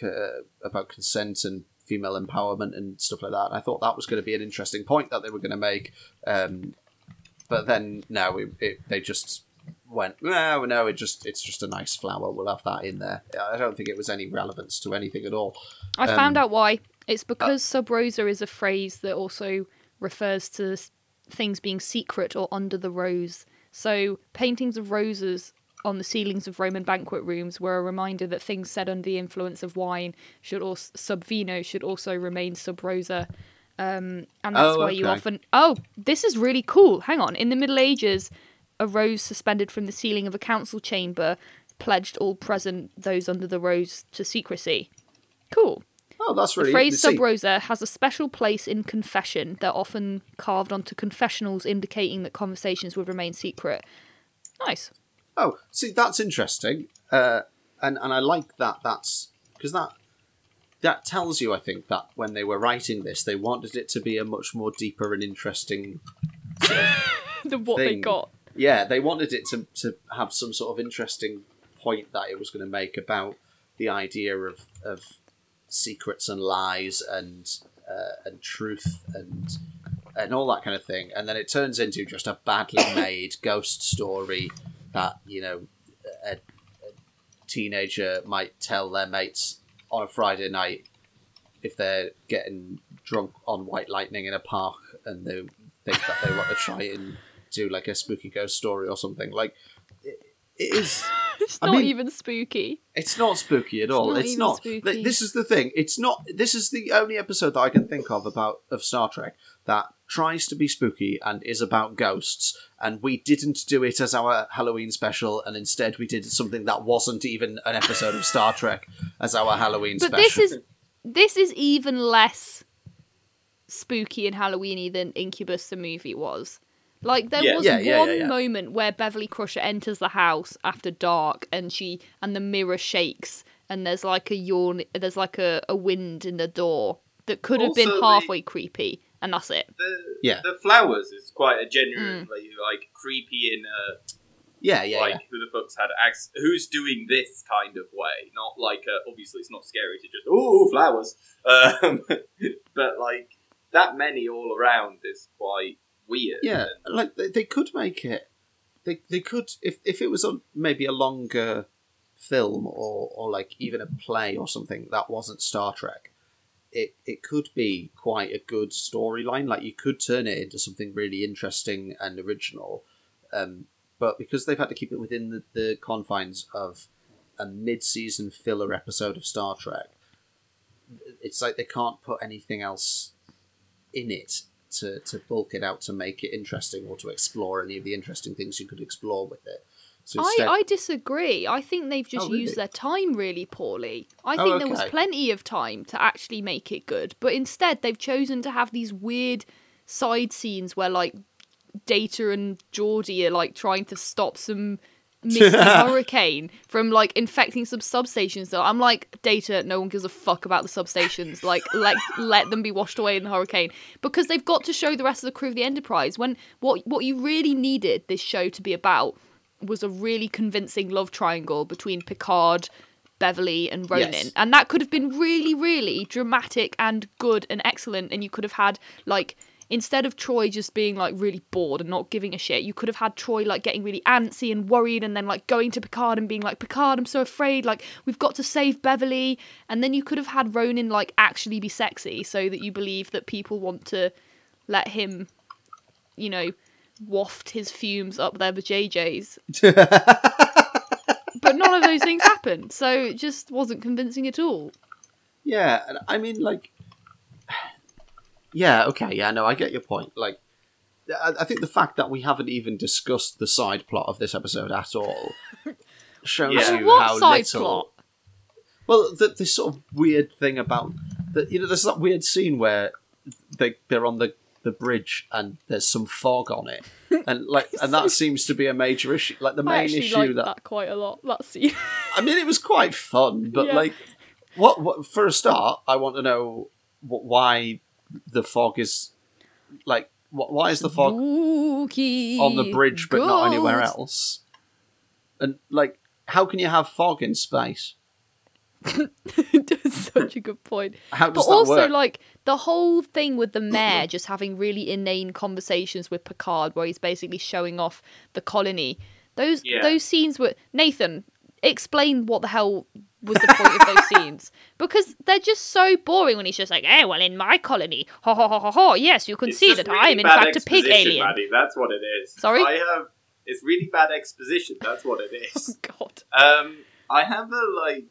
uh, about consent and female empowerment and stuff like that. And I thought that was going to be an interesting point that they were going to make, um, but then no, it, it, they just went no, no. It just it's just a nice flower. We'll have that in there. I don't think it was any relevance to anything at all. I um, found out why. It's because uh, Sub Rosa is a phrase that also refers to things being secret or under the rose. So paintings of roses on the ceilings of Roman banquet rooms were a reminder that things said under the influence of wine should also sub vino should also remain sub rosa, um, and that's oh, why okay. you often. Oh, this is really cool. Hang on. In the Middle Ages, a rose suspended from the ceiling of a council chamber pledged all present, those under the rose, to secrecy. Cool. Oh, that's really. The phrase sub rosa has a special place in confession. They're often carved onto confessionals, indicating that conversations would remain secret. Nice. Oh, see, that's interesting, uh, and and I like that. That's because that that tells you, I think, that when they were writing this, they wanted it to be a much more deeper and interesting sort of than what thing. they got. Yeah, they wanted it to to have some sort of interesting point that it was going to make about the idea of of secrets and lies and uh, and truth and and all that kind of thing, and then it turns into just a badly made ghost story. That, you know, a, a teenager might tell their mates on a Friday night if they're getting drunk on White Lightning in a park and they think that they want to try and do like a spooky ghost story or something. Like, it, it is... It's I not mean, even spooky. It's not spooky at all. It's not. It's even not. Spooky. This is the thing. It's not. This is the only episode that I can think of about of Star Trek that tries to be spooky and is about ghosts. And we didn't do it as our Halloween special, and instead we did something that wasn't even an episode of Star Trek as our Halloween but special. But this is this is even less spooky and Halloweeny than Incubus the movie was. Like, there yeah. was yeah, yeah, one yeah, yeah. moment where Beverly Crusher enters the house after dark and she and the mirror shakes and there's like a yawn, there's like a, a wind in the door that could have also been halfway the, creepy, and that's it. The, yeah. the flowers is quite a genuine, mm. like, like, creepy in a... Yeah, yeah, Like, yeah. who the fuck's had access... Who's doing this kind of way? Not like, a, obviously it's not scary to just, ooh, flowers. Um, but, like, that many all around is quite... weird. Yeah, like they, they could make it. They they could if if it was on maybe a longer film or or like even a play or something that wasn't Star Trek. It it could be quite a good storyline. Like you could turn it into something really interesting and original. Um, but because they've had to keep it within the, the confines of a mid-season filler episode of Star Trek, it's like they can't put anything else in it to to bulk it out to make it interesting or to explore any of the interesting things you could explore with it. So instead... I, I disagree. I think they've just oh, really? used their time really poorly. I think oh, okay. there was plenty of time to actually make it good, but instead they've chosen to have these weird side scenes where like Data and Geordi are like trying to stop some misty hurricane from like infecting some substations. Though I'm like, Data, no one gives a fuck about the substations. Like, let let them be washed away in the hurricane, because they've got to show the rest of the crew of the Enterprise. When what what you really needed this show to be about was a really convincing love triangle between Picard, Beverly, and Ronin, yes. and that could have been really, really dramatic and good and excellent. And you could have had like. Instead of Troy just being, like, really bored and not giving a shit, you could have had Troy, like, getting really antsy and worried and then, like, going to Picard and being like, Picard, I'm so afraid, like, we've got to save Beverly. And then you could have had Ronin, like, actually be sexy so that you believe that people want to let him, you know, waft his fumes up there with J J's. But none of those things happened, so it just wasn't convincing at all. Yeah, I mean, like... Yeah, okay, yeah, no, I get your point. Like, I think the fact that we haven't even discussed the side plot of this episode at all shows yeah. you what how side little... Plot? Well, the, this sort of weird thing about... The, you know, there's that weird scene where they, they're on the, the bridge and there's some fog on it. And like, and that seems to be a major issue. Like, the main issue that... I actually liked that quite a lot, that scene. I mean, it was quite fun, but yeah. like, what, what? For a start, I want to know what, why... The fog is like, why is the fog Spooky on the bridge but ghost. Not anywhere else? And like, how can you have fog in space? That's such a good point. How does but that also, work? Like, the whole thing with the mayor just having really inane conversations with Picard, where he's basically showing off the colony. Those yeah. those scenes were Nathan. Explain what the hell was the point of those scenes, because they're just so boring when he's just like, hey, well, in my colony, ha ha ha ha ha, yes, you can it's see that really I'm in fact a pig alien. Maddie, that's what it is. Sorry? I have, it's really bad exposition, that's what it is. Oh, God. Um, I have a, like,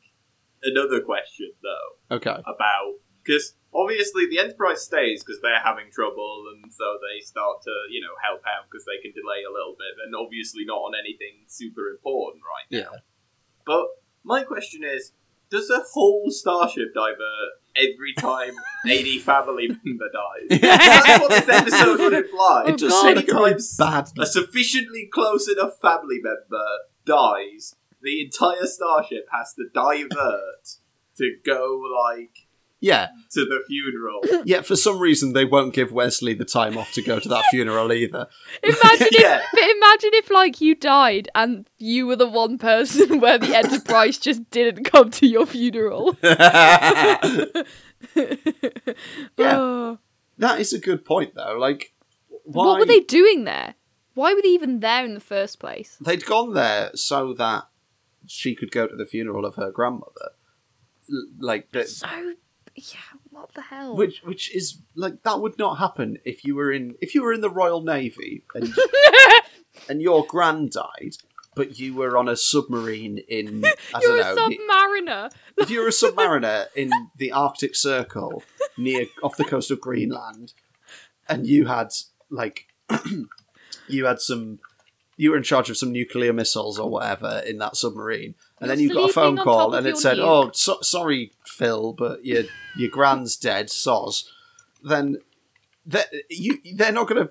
another question, though. Okay. About, because obviously the Enterprise stays because they're having trouble, and so they start to, you know, help out because they can delay a little bit, and obviously not on anything super important right now. Yeah. But my question is, does a whole starship divert every time any family member dies? That's what this episode would imply. It just seems times bad. A sufficiently close enough family member dies, the entire starship has to divert to go, like, yeah, to the funeral. Yeah, for some reason they won't give Wesley the time off to go to that funeral either. Imagine yeah. if, but imagine if like you died and you were the one person where the Enterprise just didn't come to your funeral. yeah, oh. That is a good point though. Like, why... what were they doing there? Why were they even there in the first place? They'd gone there so that she could go to the funeral of her grandmother. like that. So yeah, what the hell? Which which is like, that would not happen if you were in if you were in the Royal Navy and and your gran died, but you were on a submarine in I don't know. You're a submariner. The, if you were a submariner in the Arctic Circle near off the coast of Greenland, and you had like you had some. You were in charge of some nuclear missiles or whatever in that submarine. And You're then you got a phone call and it said, nuke. oh, so- sorry, Phil, but your your grand's dead, soz. Then they're, you, they're not going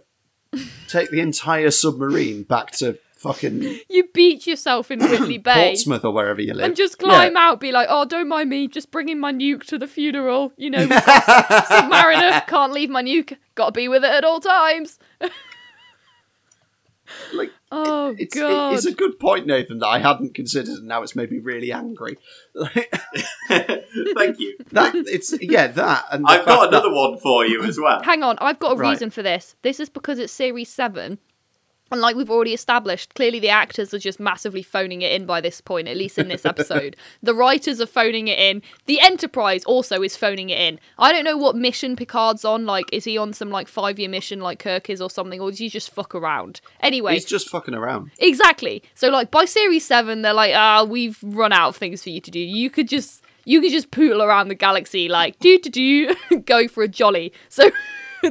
to take the entire submarine back to fucking... You beat yourself in Whitley Bay. Portsmouth or wherever you live. And just climb yeah. out, be like, oh, don't mind me, just bringing my nuke to the funeral. You know, submariner, can't leave my nuke, got to be with it at all times. Like, oh, it, it's, God. It, it's a good point, Nathan, that I hadn't considered, and now it's made me really angry. Thank you. That, it's yeah, that. And I've got another that... one for you as well. Hang on, I've got a right. reason for this. This is because it's Series seven, and like we've already established, clearly the actors are just massively phoning it in by this point, at least in this episode. The writers are phoning it in. The Enterprise also is phoning it in. I don't know what mission Picard's on. Like, is he on some, like, five-year mission like Kirk is or something? Or does he just fuck around? Anyway. He's just fucking around. Exactly. So, like, by Series seven, they're like, ah, we've run out of things for you to do. You could just, you could just poodle around the galaxy, like, do-do-do, go for a jolly. So...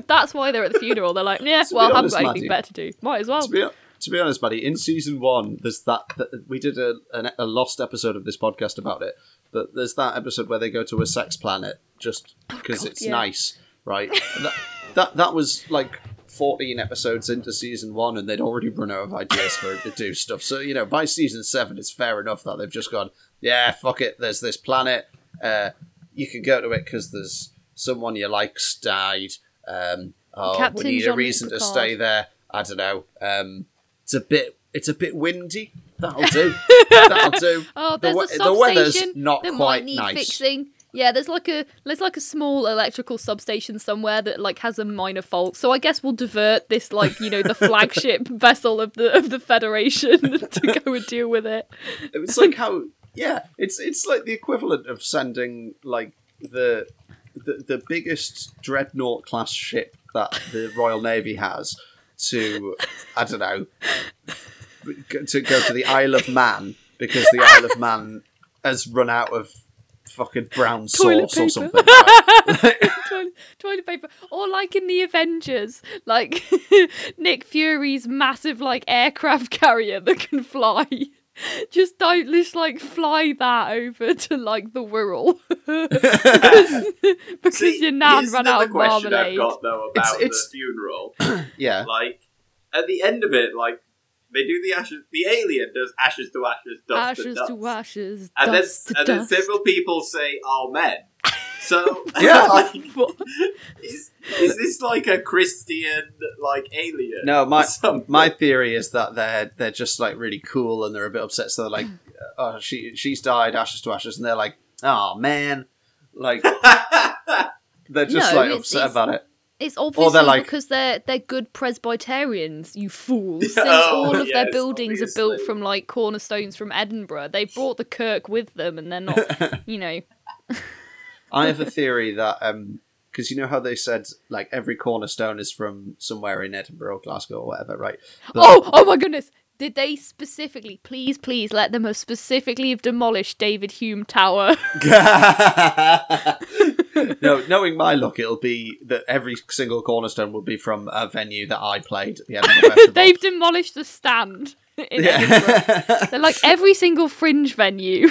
That's why they're at the funeral. They're like, yeah, well, I haven't got anything Maddie, better to do. Might as well. To be, to be honest, Maddie, in season one, there's that, that we did a, a, a lost episode of this podcast about it. But there's that episode where they go to a sex planet just because oh, it's yeah. nice, right? that, that that was like fourteen episodes into season one, and they'd already run out of ideas for to do stuff. So you know, by season seven, it's fair enough that they've just gone, yeah, fuck it. There's this planet. Uh, you can go to it because there's someone you like's died. Um, oh, we need John a reason Picard. to stay there. I don't know. Um, it's a bit. It's a bit windy. That'll do. That'll do. Oh, there's the, we- a substation the weather's not that quite might need nice. Fixing. Yeah, there's like a there's like a small electrical substation somewhere that like has a minor fault. So I guess we'll divert this, like, you know, the flagship vessel of the of the Federation to go and deal with it. It's like how yeah, it's it's like the equivalent of sending like the. The, the biggest dreadnought class ship that the Royal Navy has to, I don't know, to go to the Isle of Man because the Isle of Man has run out of fucking brown toilet sauce paper. or something. Right? toilet, toilet paper. Or like in the Avengers, like Nick Fury's massive like aircraft carrier that can fly. Just don't just like fly that over to like the Wirral because, because See, your nan ran out of marmalade. I've got though about it's, it's... the funeral. Yeah, like at the end of it, like they do the ashes. The alien does ashes to ashes, dust ashes to dust, to ashes, and dust then to and dust. Then several people say amen. So yeah, like, is is this like a Christian like alien? No, my my theory is that they're they're just like really cool and they're a bit upset. So they're like, oh, she she's died, ashes to ashes, and they're like, oh man, like they're just no, like it's, upset it's, about it. It's obviously they're like, because they're they're good Presbyterians, you fools. Since oh, all of yes, their buildings obviously. are built from like cornerstones from Edinburgh, they brought the Kirk with them, and they're not, you know. I have a theory that, because um, you know how they said, like, every cornerstone is from somewhere in Edinburgh, Glasgow, or whatever, right? But, oh, oh my goodness! Did they specifically, please, please, let them have specifically have demolished David Hume Tower? No, knowing my luck, it'll be that every single cornerstone will be from a venue that I played at the Edinburgh Festival. They've demolished the stand. In yeah. They're like every single fringe venue.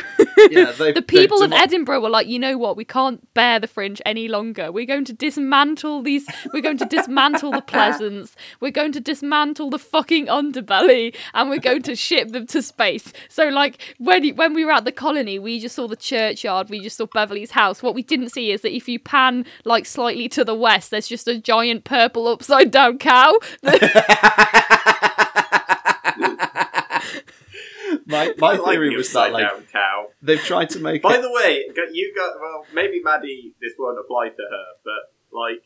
Yeah, the people of demol- Edinburgh were like, you know what? We can't bear the fringe any longer. We're going to dismantle these. We're going to dismantle the Pleasance. We're going to dismantle the fucking Underbelly, and we're going to ship them to space. So, like when when we were at the Colony, we just saw the churchyard. We just saw Beverly's house. What we didn't see is that if you pan like slightly to the west, there's just a giant purple upside down cow. My, my theory like was that, like, cow. They've tried to make By it... the way, you got, well, maybe Maddie, this won't apply to her, but, like,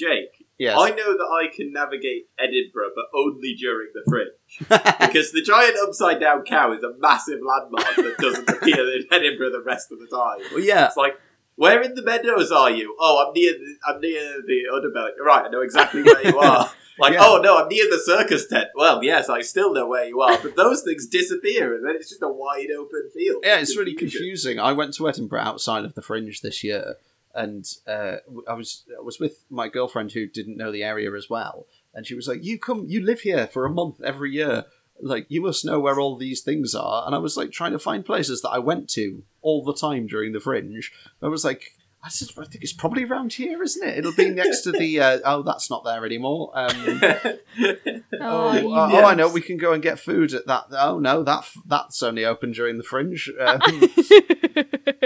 Jake, yes. I know that I can navigate Edinburgh, but only during the Fringe. Because the giant upside-down cow is a massive landmark that doesn't appear in Edinburgh the rest of the time. Well, yeah. It's like, where in the meadows are you? Oh, I'm near the, I'm near the Underbelly. Right, I know exactly where you are. Like, yeah. oh, no, I'm near the circus tent. Well, yes, I still know where you are. But those things disappear, and then it's just a wide-open field. Yeah, it's, it's really confusing. I went to Edinburgh outside of the Fringe this year. And uh, I was I was with my girlfriend who didn't know the area as well, and she was like, "You come, you live here for a month every year. Like, you must know where all these things are." And I was like trying to find places that I went to all the time during the Fringe. I was like, "I said, I think it's probably around here, isn't it? It'll be next to the uh, oh, that's not there anymore. Um, oh, oh, uh, yes. oh, I know. We can go and get food at that. Oh no, that that's only open during the Fringe." Um,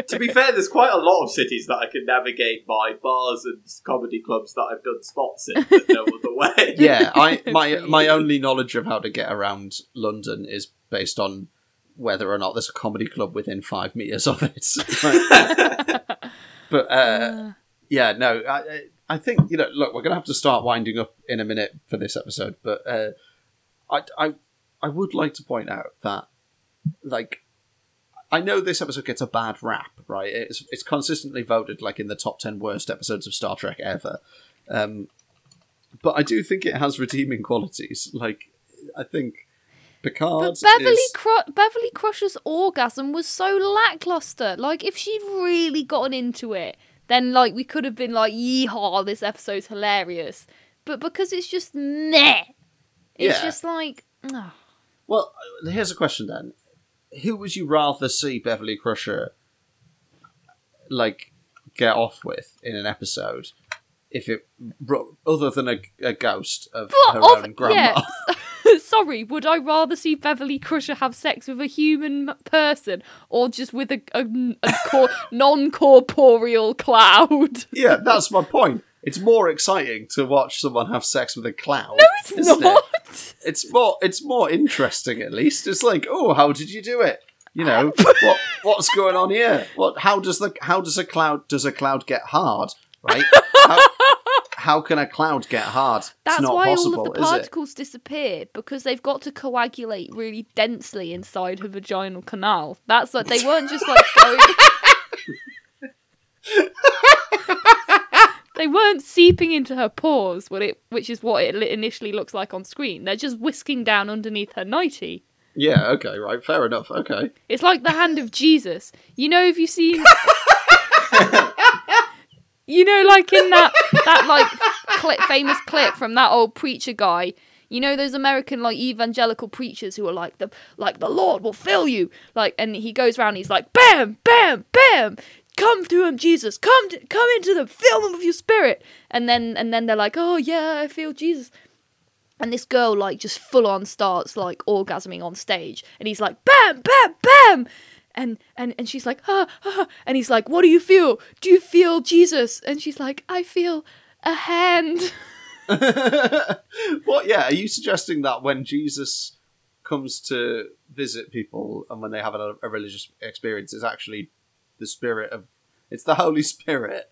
To be fair, there's quite a lot of cities that I can navigate by, bars and comedy clubs that I've done spots in that no other way. Yeah, I my my only knowledge of how to get around London is based on whether or not there's a comedy club within five metres of it. But, uh, yeah, no, I I think, you know, look, we're going to have to start winding up in a minute for this episode, but uh, I, I, I would like to point out that, like, I know this episode gets a bad rap, right? It's it's consistently voted like in the top ten worst episodes of Star Trek ever, um, but I do think it has redeeming qualities. Like, I think Picard. But Beverly is... Cru- Beverly Crusher's orgasm was so lackluster. Like, if she'd really gotten into it, then like we could have been like, "Yeehaw, this episode's hilarious." But because it's just meh, it's yeah. just like. Oh. Well, here's a question then. Who would you rather see Beverly Crusher like get off with in an episode, if it other than a, a ghost of but her of, own grandma? Yeah. Sorry, would I rather see Beverly Crusher have sex with a human person or just with a, a, a cor- non-corporeal cloud? Yeah, that's my point. It's more exciting to watch someone have sex with a clown. No, it's isn't not. It? It's more. It's more interesting, at least. It's like, oh, how did you do it? You know, what what's going on here? What? How does the how does a cloud does a cloud get hard? Right? How, how can a cloud get hard? That's it's not why possible, all of the particles disappear, because they've got to coagulate really densely inside her vaginal canal. That's like they weren't just like going. They weren't seeping into her pores, it, which is what it initially looks like on screen. They're just whisking down underneath her nightie. Yeah, okay, right, fair enough, okay. It's like the hand of Jesus. You know, have you seen... you know, like in that, that like clip, famous clip from that old preacher guy... You know those American like evangelical preachers who are like the like the Lord will fill you, like, and he goes around and he's like, bam, bam, bam, come to him, Jesus, come to, come into them, fill them with your spirit, and then and then they're like, oh yeah, I feel Jesus, and this girl like just full on starts like orgasming on stage, and he's like, bam, bam, bam. And, and and she's like, ah, ah, and he's like, what do you feel? Do you feel Jesus? And she's like, I feel a hand. What? Yeah, are you suggesting that when Jesus comes to visit people and when they have a, a religious experience, it's actually the spirit of it's the Holy Spirit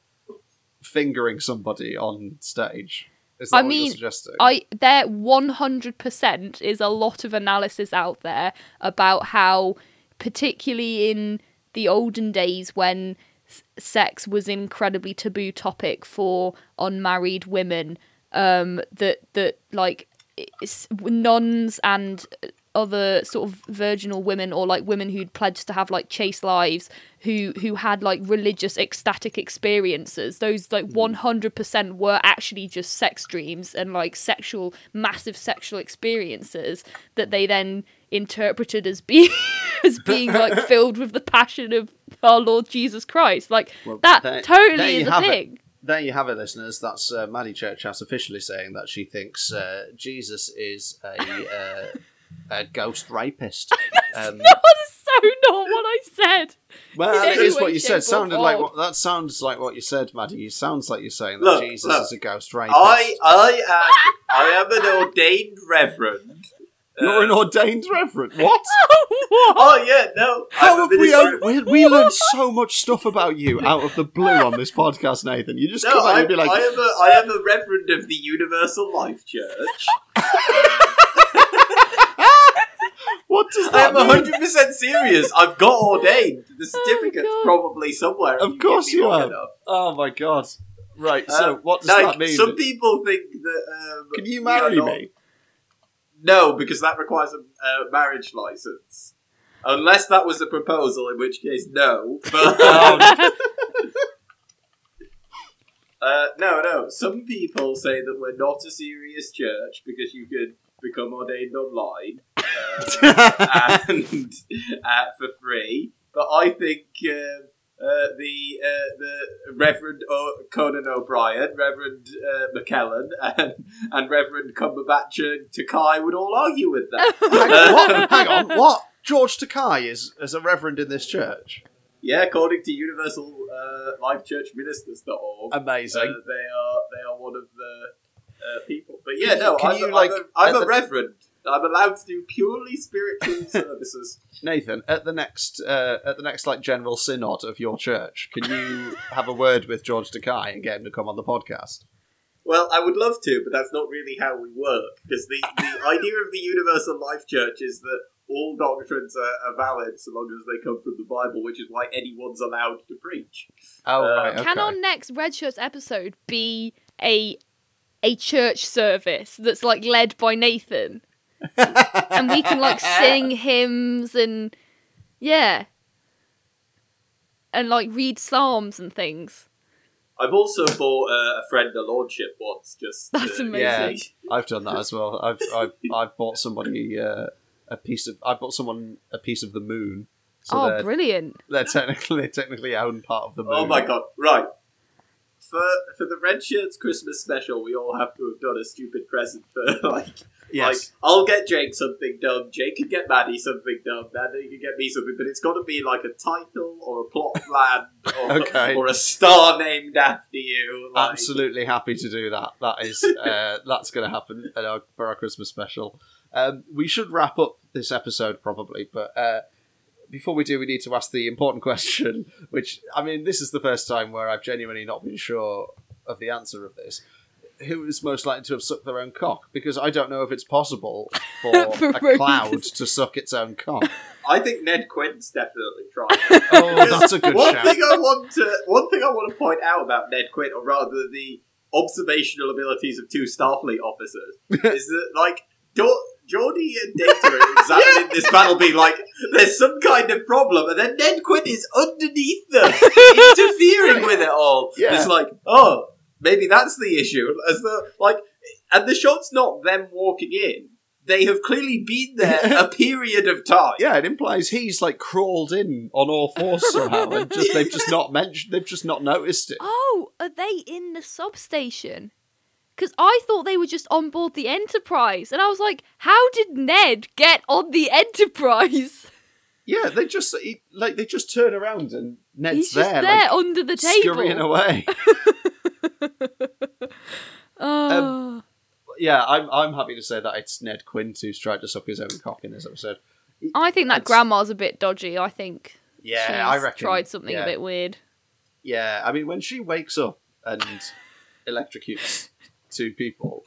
fingering somebody on stage? Is that I what mean, you're suggesting? I there one hundred percent is a lot of analysis out there about how, particularly in the olden days when s- sex was an incredibly taboo topic for unmarried women. Um, that that like nuns and other sort of virginal women, or like women who'd pledged to have like chaste lives, who who had like religious ecstatic experiences. Those like one hundred percent were actually just sex dreams and like sexual massive sexual experiences that they then interpreted as being as being like filled with the passion of our Lord Jesus Christ. Like well, that there, totally there is a thing. It. There you have it, listeners. That's uh, Maddie Churchhouse officially saying that she thinks uh, Jesus is a, uh, a ghost rapist. That's um, not so not what I said. Well, it is what you said. Sounded like what, that sounds like what you said, Maddie. It sounds like you're saying that look, Jesus look, is a ghost rapist. I, I am, I am an ordained reverend. You're uh, an ordained reverend. What? What? Oh, yeah, no. How have we, own, we we learned so much stuff about you out of the blue on this podcast, Nathan. You just no, come out and be like... I am, a, I am a reverend of the Universal Life Church. What does that I'm mean? one hundred percent serious. I've got ordained. The certificate's oh probably somewhere. Of course you, you are. Enough. Oh, my God. Right, so um, what does like, that mean? Some people think that... Um, Can you marry not, me? No, because that requires a uh, marriage license. Unless that was a proposal, in which case, no. But, um, uh, no, no. Some people say that we're not a serious church because you could become ordained online uh, and uh, for free. But I think uh, uh, the uh, the Reverend o- Conan O'Brien, Reverend uh, McKellen, and, and Reverend Cumberbatch and Takai would all argue with that. Hang on, what? Hang on, what? George Takai is, is a reverend in this church? Yeah, according to Universal uh, Life Church Ministers dot org. Amazing. Uh, they are they are one of the uh, people. But yeah, no, Can I'm, you, a, like, I'm, a, I'm the... a reverend. I'm allowed to do purely spiritual services. Nathan, at the next uh, at the next like general synod of your church, can you have a word with George Takai and get him to come on the podcast? Well, I would love to, but that's not really how we work. Because the, the idea of the Universal Life Church is that all doctrines are, are valid so long as they come from the Bible, which is why anyone's allowed to preach. Oh, uh, right, okay. Can our next Red Shirts episode be a a church service that's like led by Nathan, and we can like sing hymns and yeah, and like read psalms and things? I've also bought uh, a friend a lordship once. Just that's uh, amazing. Yeah, I've done that as well. I've I've, I've bought somebody. Uh, A piece of I bought someone a piece of the moon. So oh, they're, brilliant! They're technically they technically own part of the moon. Oh my God! Right for for the Red Shirts Christmas special, we all have to have done a stupid present for like yes. Like I'll get Jake something dumb. Jake can get Maddie something dumb. Maddie can get me something, but it's got to be like a title or a plot plan or, okay. or a star named after you. Like. Absolutely happy to do that. That is uh, that's going to happen at our, for our Christmas special. Um, we should wrap up this episode probably, but uh, before we do, we need to ask the important question, which, I mean, this is the first time where I've genuinely not been sure of the answer of this. Who is most likely to have sucked their own cock? Because I don't know if it's possible for, for a cloud to suck its own cock. I think Ned Quinn's definitely tried. Oh, that's a good one shout. Thing I want to, one thing I want to point out about Ned Quinn, or rather the observational abilities of two Starfleet officers, is that, like, don't... Geordie and Data are examining this battle being like, there's some kind of problem, and then Ned Quinn is underneath them, interfering with it all. Yeah. It's like, oh, maybe that's the issue. As the like, and the shot's not them walking in. They have clearly been there a period of time. Yeah, it implies he's like crawled in on all fours somehow, and just they've just not mentioned, they've just not noticed it. Oh, are they in the substation? Because I thought they were just on board the Enterprise. And I was like, how did Ned get on the Enterprise? Yeah, they just he, like they just turn around and Ned's He's just there. there like, under the table. Scurrying away. oh. um, yeah, I'm I'm happy to say that it's Ned Quinn who's tried to suck his own cock in this episode. I think that it's, grandma's a bit dodgy. I think yeah, she's I reckon, tried something yeah. a bit weird. Yeah, I mean, when she wakes up and electrocutes... two people.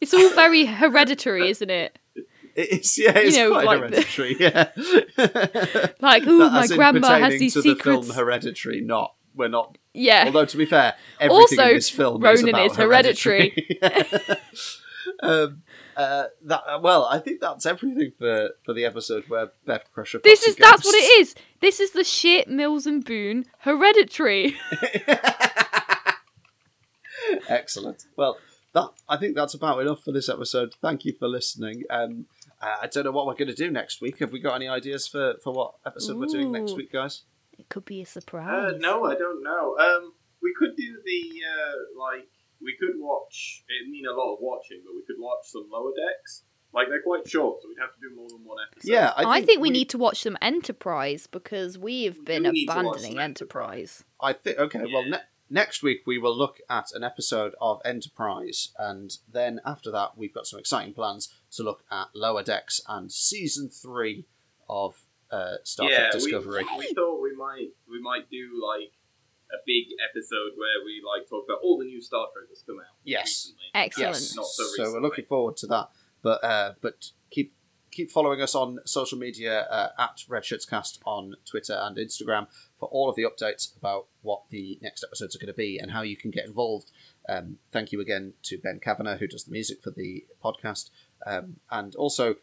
It's all very hereditary, isn't it? It's yeah, it's you know, quite like hereditary. The... yeah, like oh, my grandma has these to secrets. The film Hereditary, not we're not. Yeah. Although to be fair, everything also, in this film Ronin is about is hereditary. hereditary. um, uh, that, uh, well, I think that's everything for, for the episode where Bev Crusher. This is that's what it is. This is the shit Mills and Boone Hereditary. Excellent. Well, that I think that's about enough for this episode. Thank you for listening. Um, I don't know what we're going to do next week. Have we got any ideas for, for what episode Ooh, we're doing next week, guys? It could be a surprise. Uh, no, I don't know. Um, we could do the, uh, like, we could watch, it'd mean a lot of watching, but we could watch some Lower Decks. Like, they're quite short, so we'd have to do more than one episode. Yeah, I think, I think we, we need to watch some Enterprise, because we've been we abandoning Enterprise. Enterprise. I think, okay, yeah. well, next... Next week, we will look at an episode of Enterprise, and then after that, we've got some exciting plans to look at Lower Decks and season three of uh, Star Trek yeah, Discovery. We, we thought we might we might do like a big episode where we like talk about all the new Star Trek that's come out. Yes, recently. Excellent. Yes. Not so, recently. So we're looking forward to that. But uh, but keep keep following us on social media uh, at Red Shirts Cast on Twitter and Instagram for all of the updates about what the next episodes are going to be and how you can get involved. Um, thank you again to Ben Kavanagh, who does the music for the podcast. Um, and also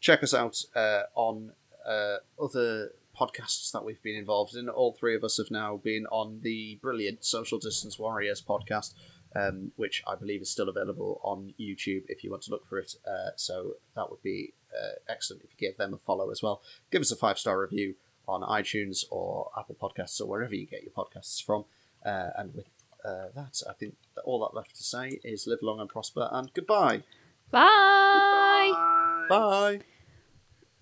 check us out uh, on uh, other podcasts that we've been involved in. All three of us have now been on the brilliant Social Distance Warriors podcast, um, which I believe is still available on YouTube if you want to look for it. Uh, so that would be uh, excellent if you gave them a follow as well. Give us a five-star review on iTunes or Apple Podcasts or wherever you get your podcasts from. Uh, and with uh, that, I think that all that left to say is live long and prosper and goodbye. Bye. Goodbye. Bye.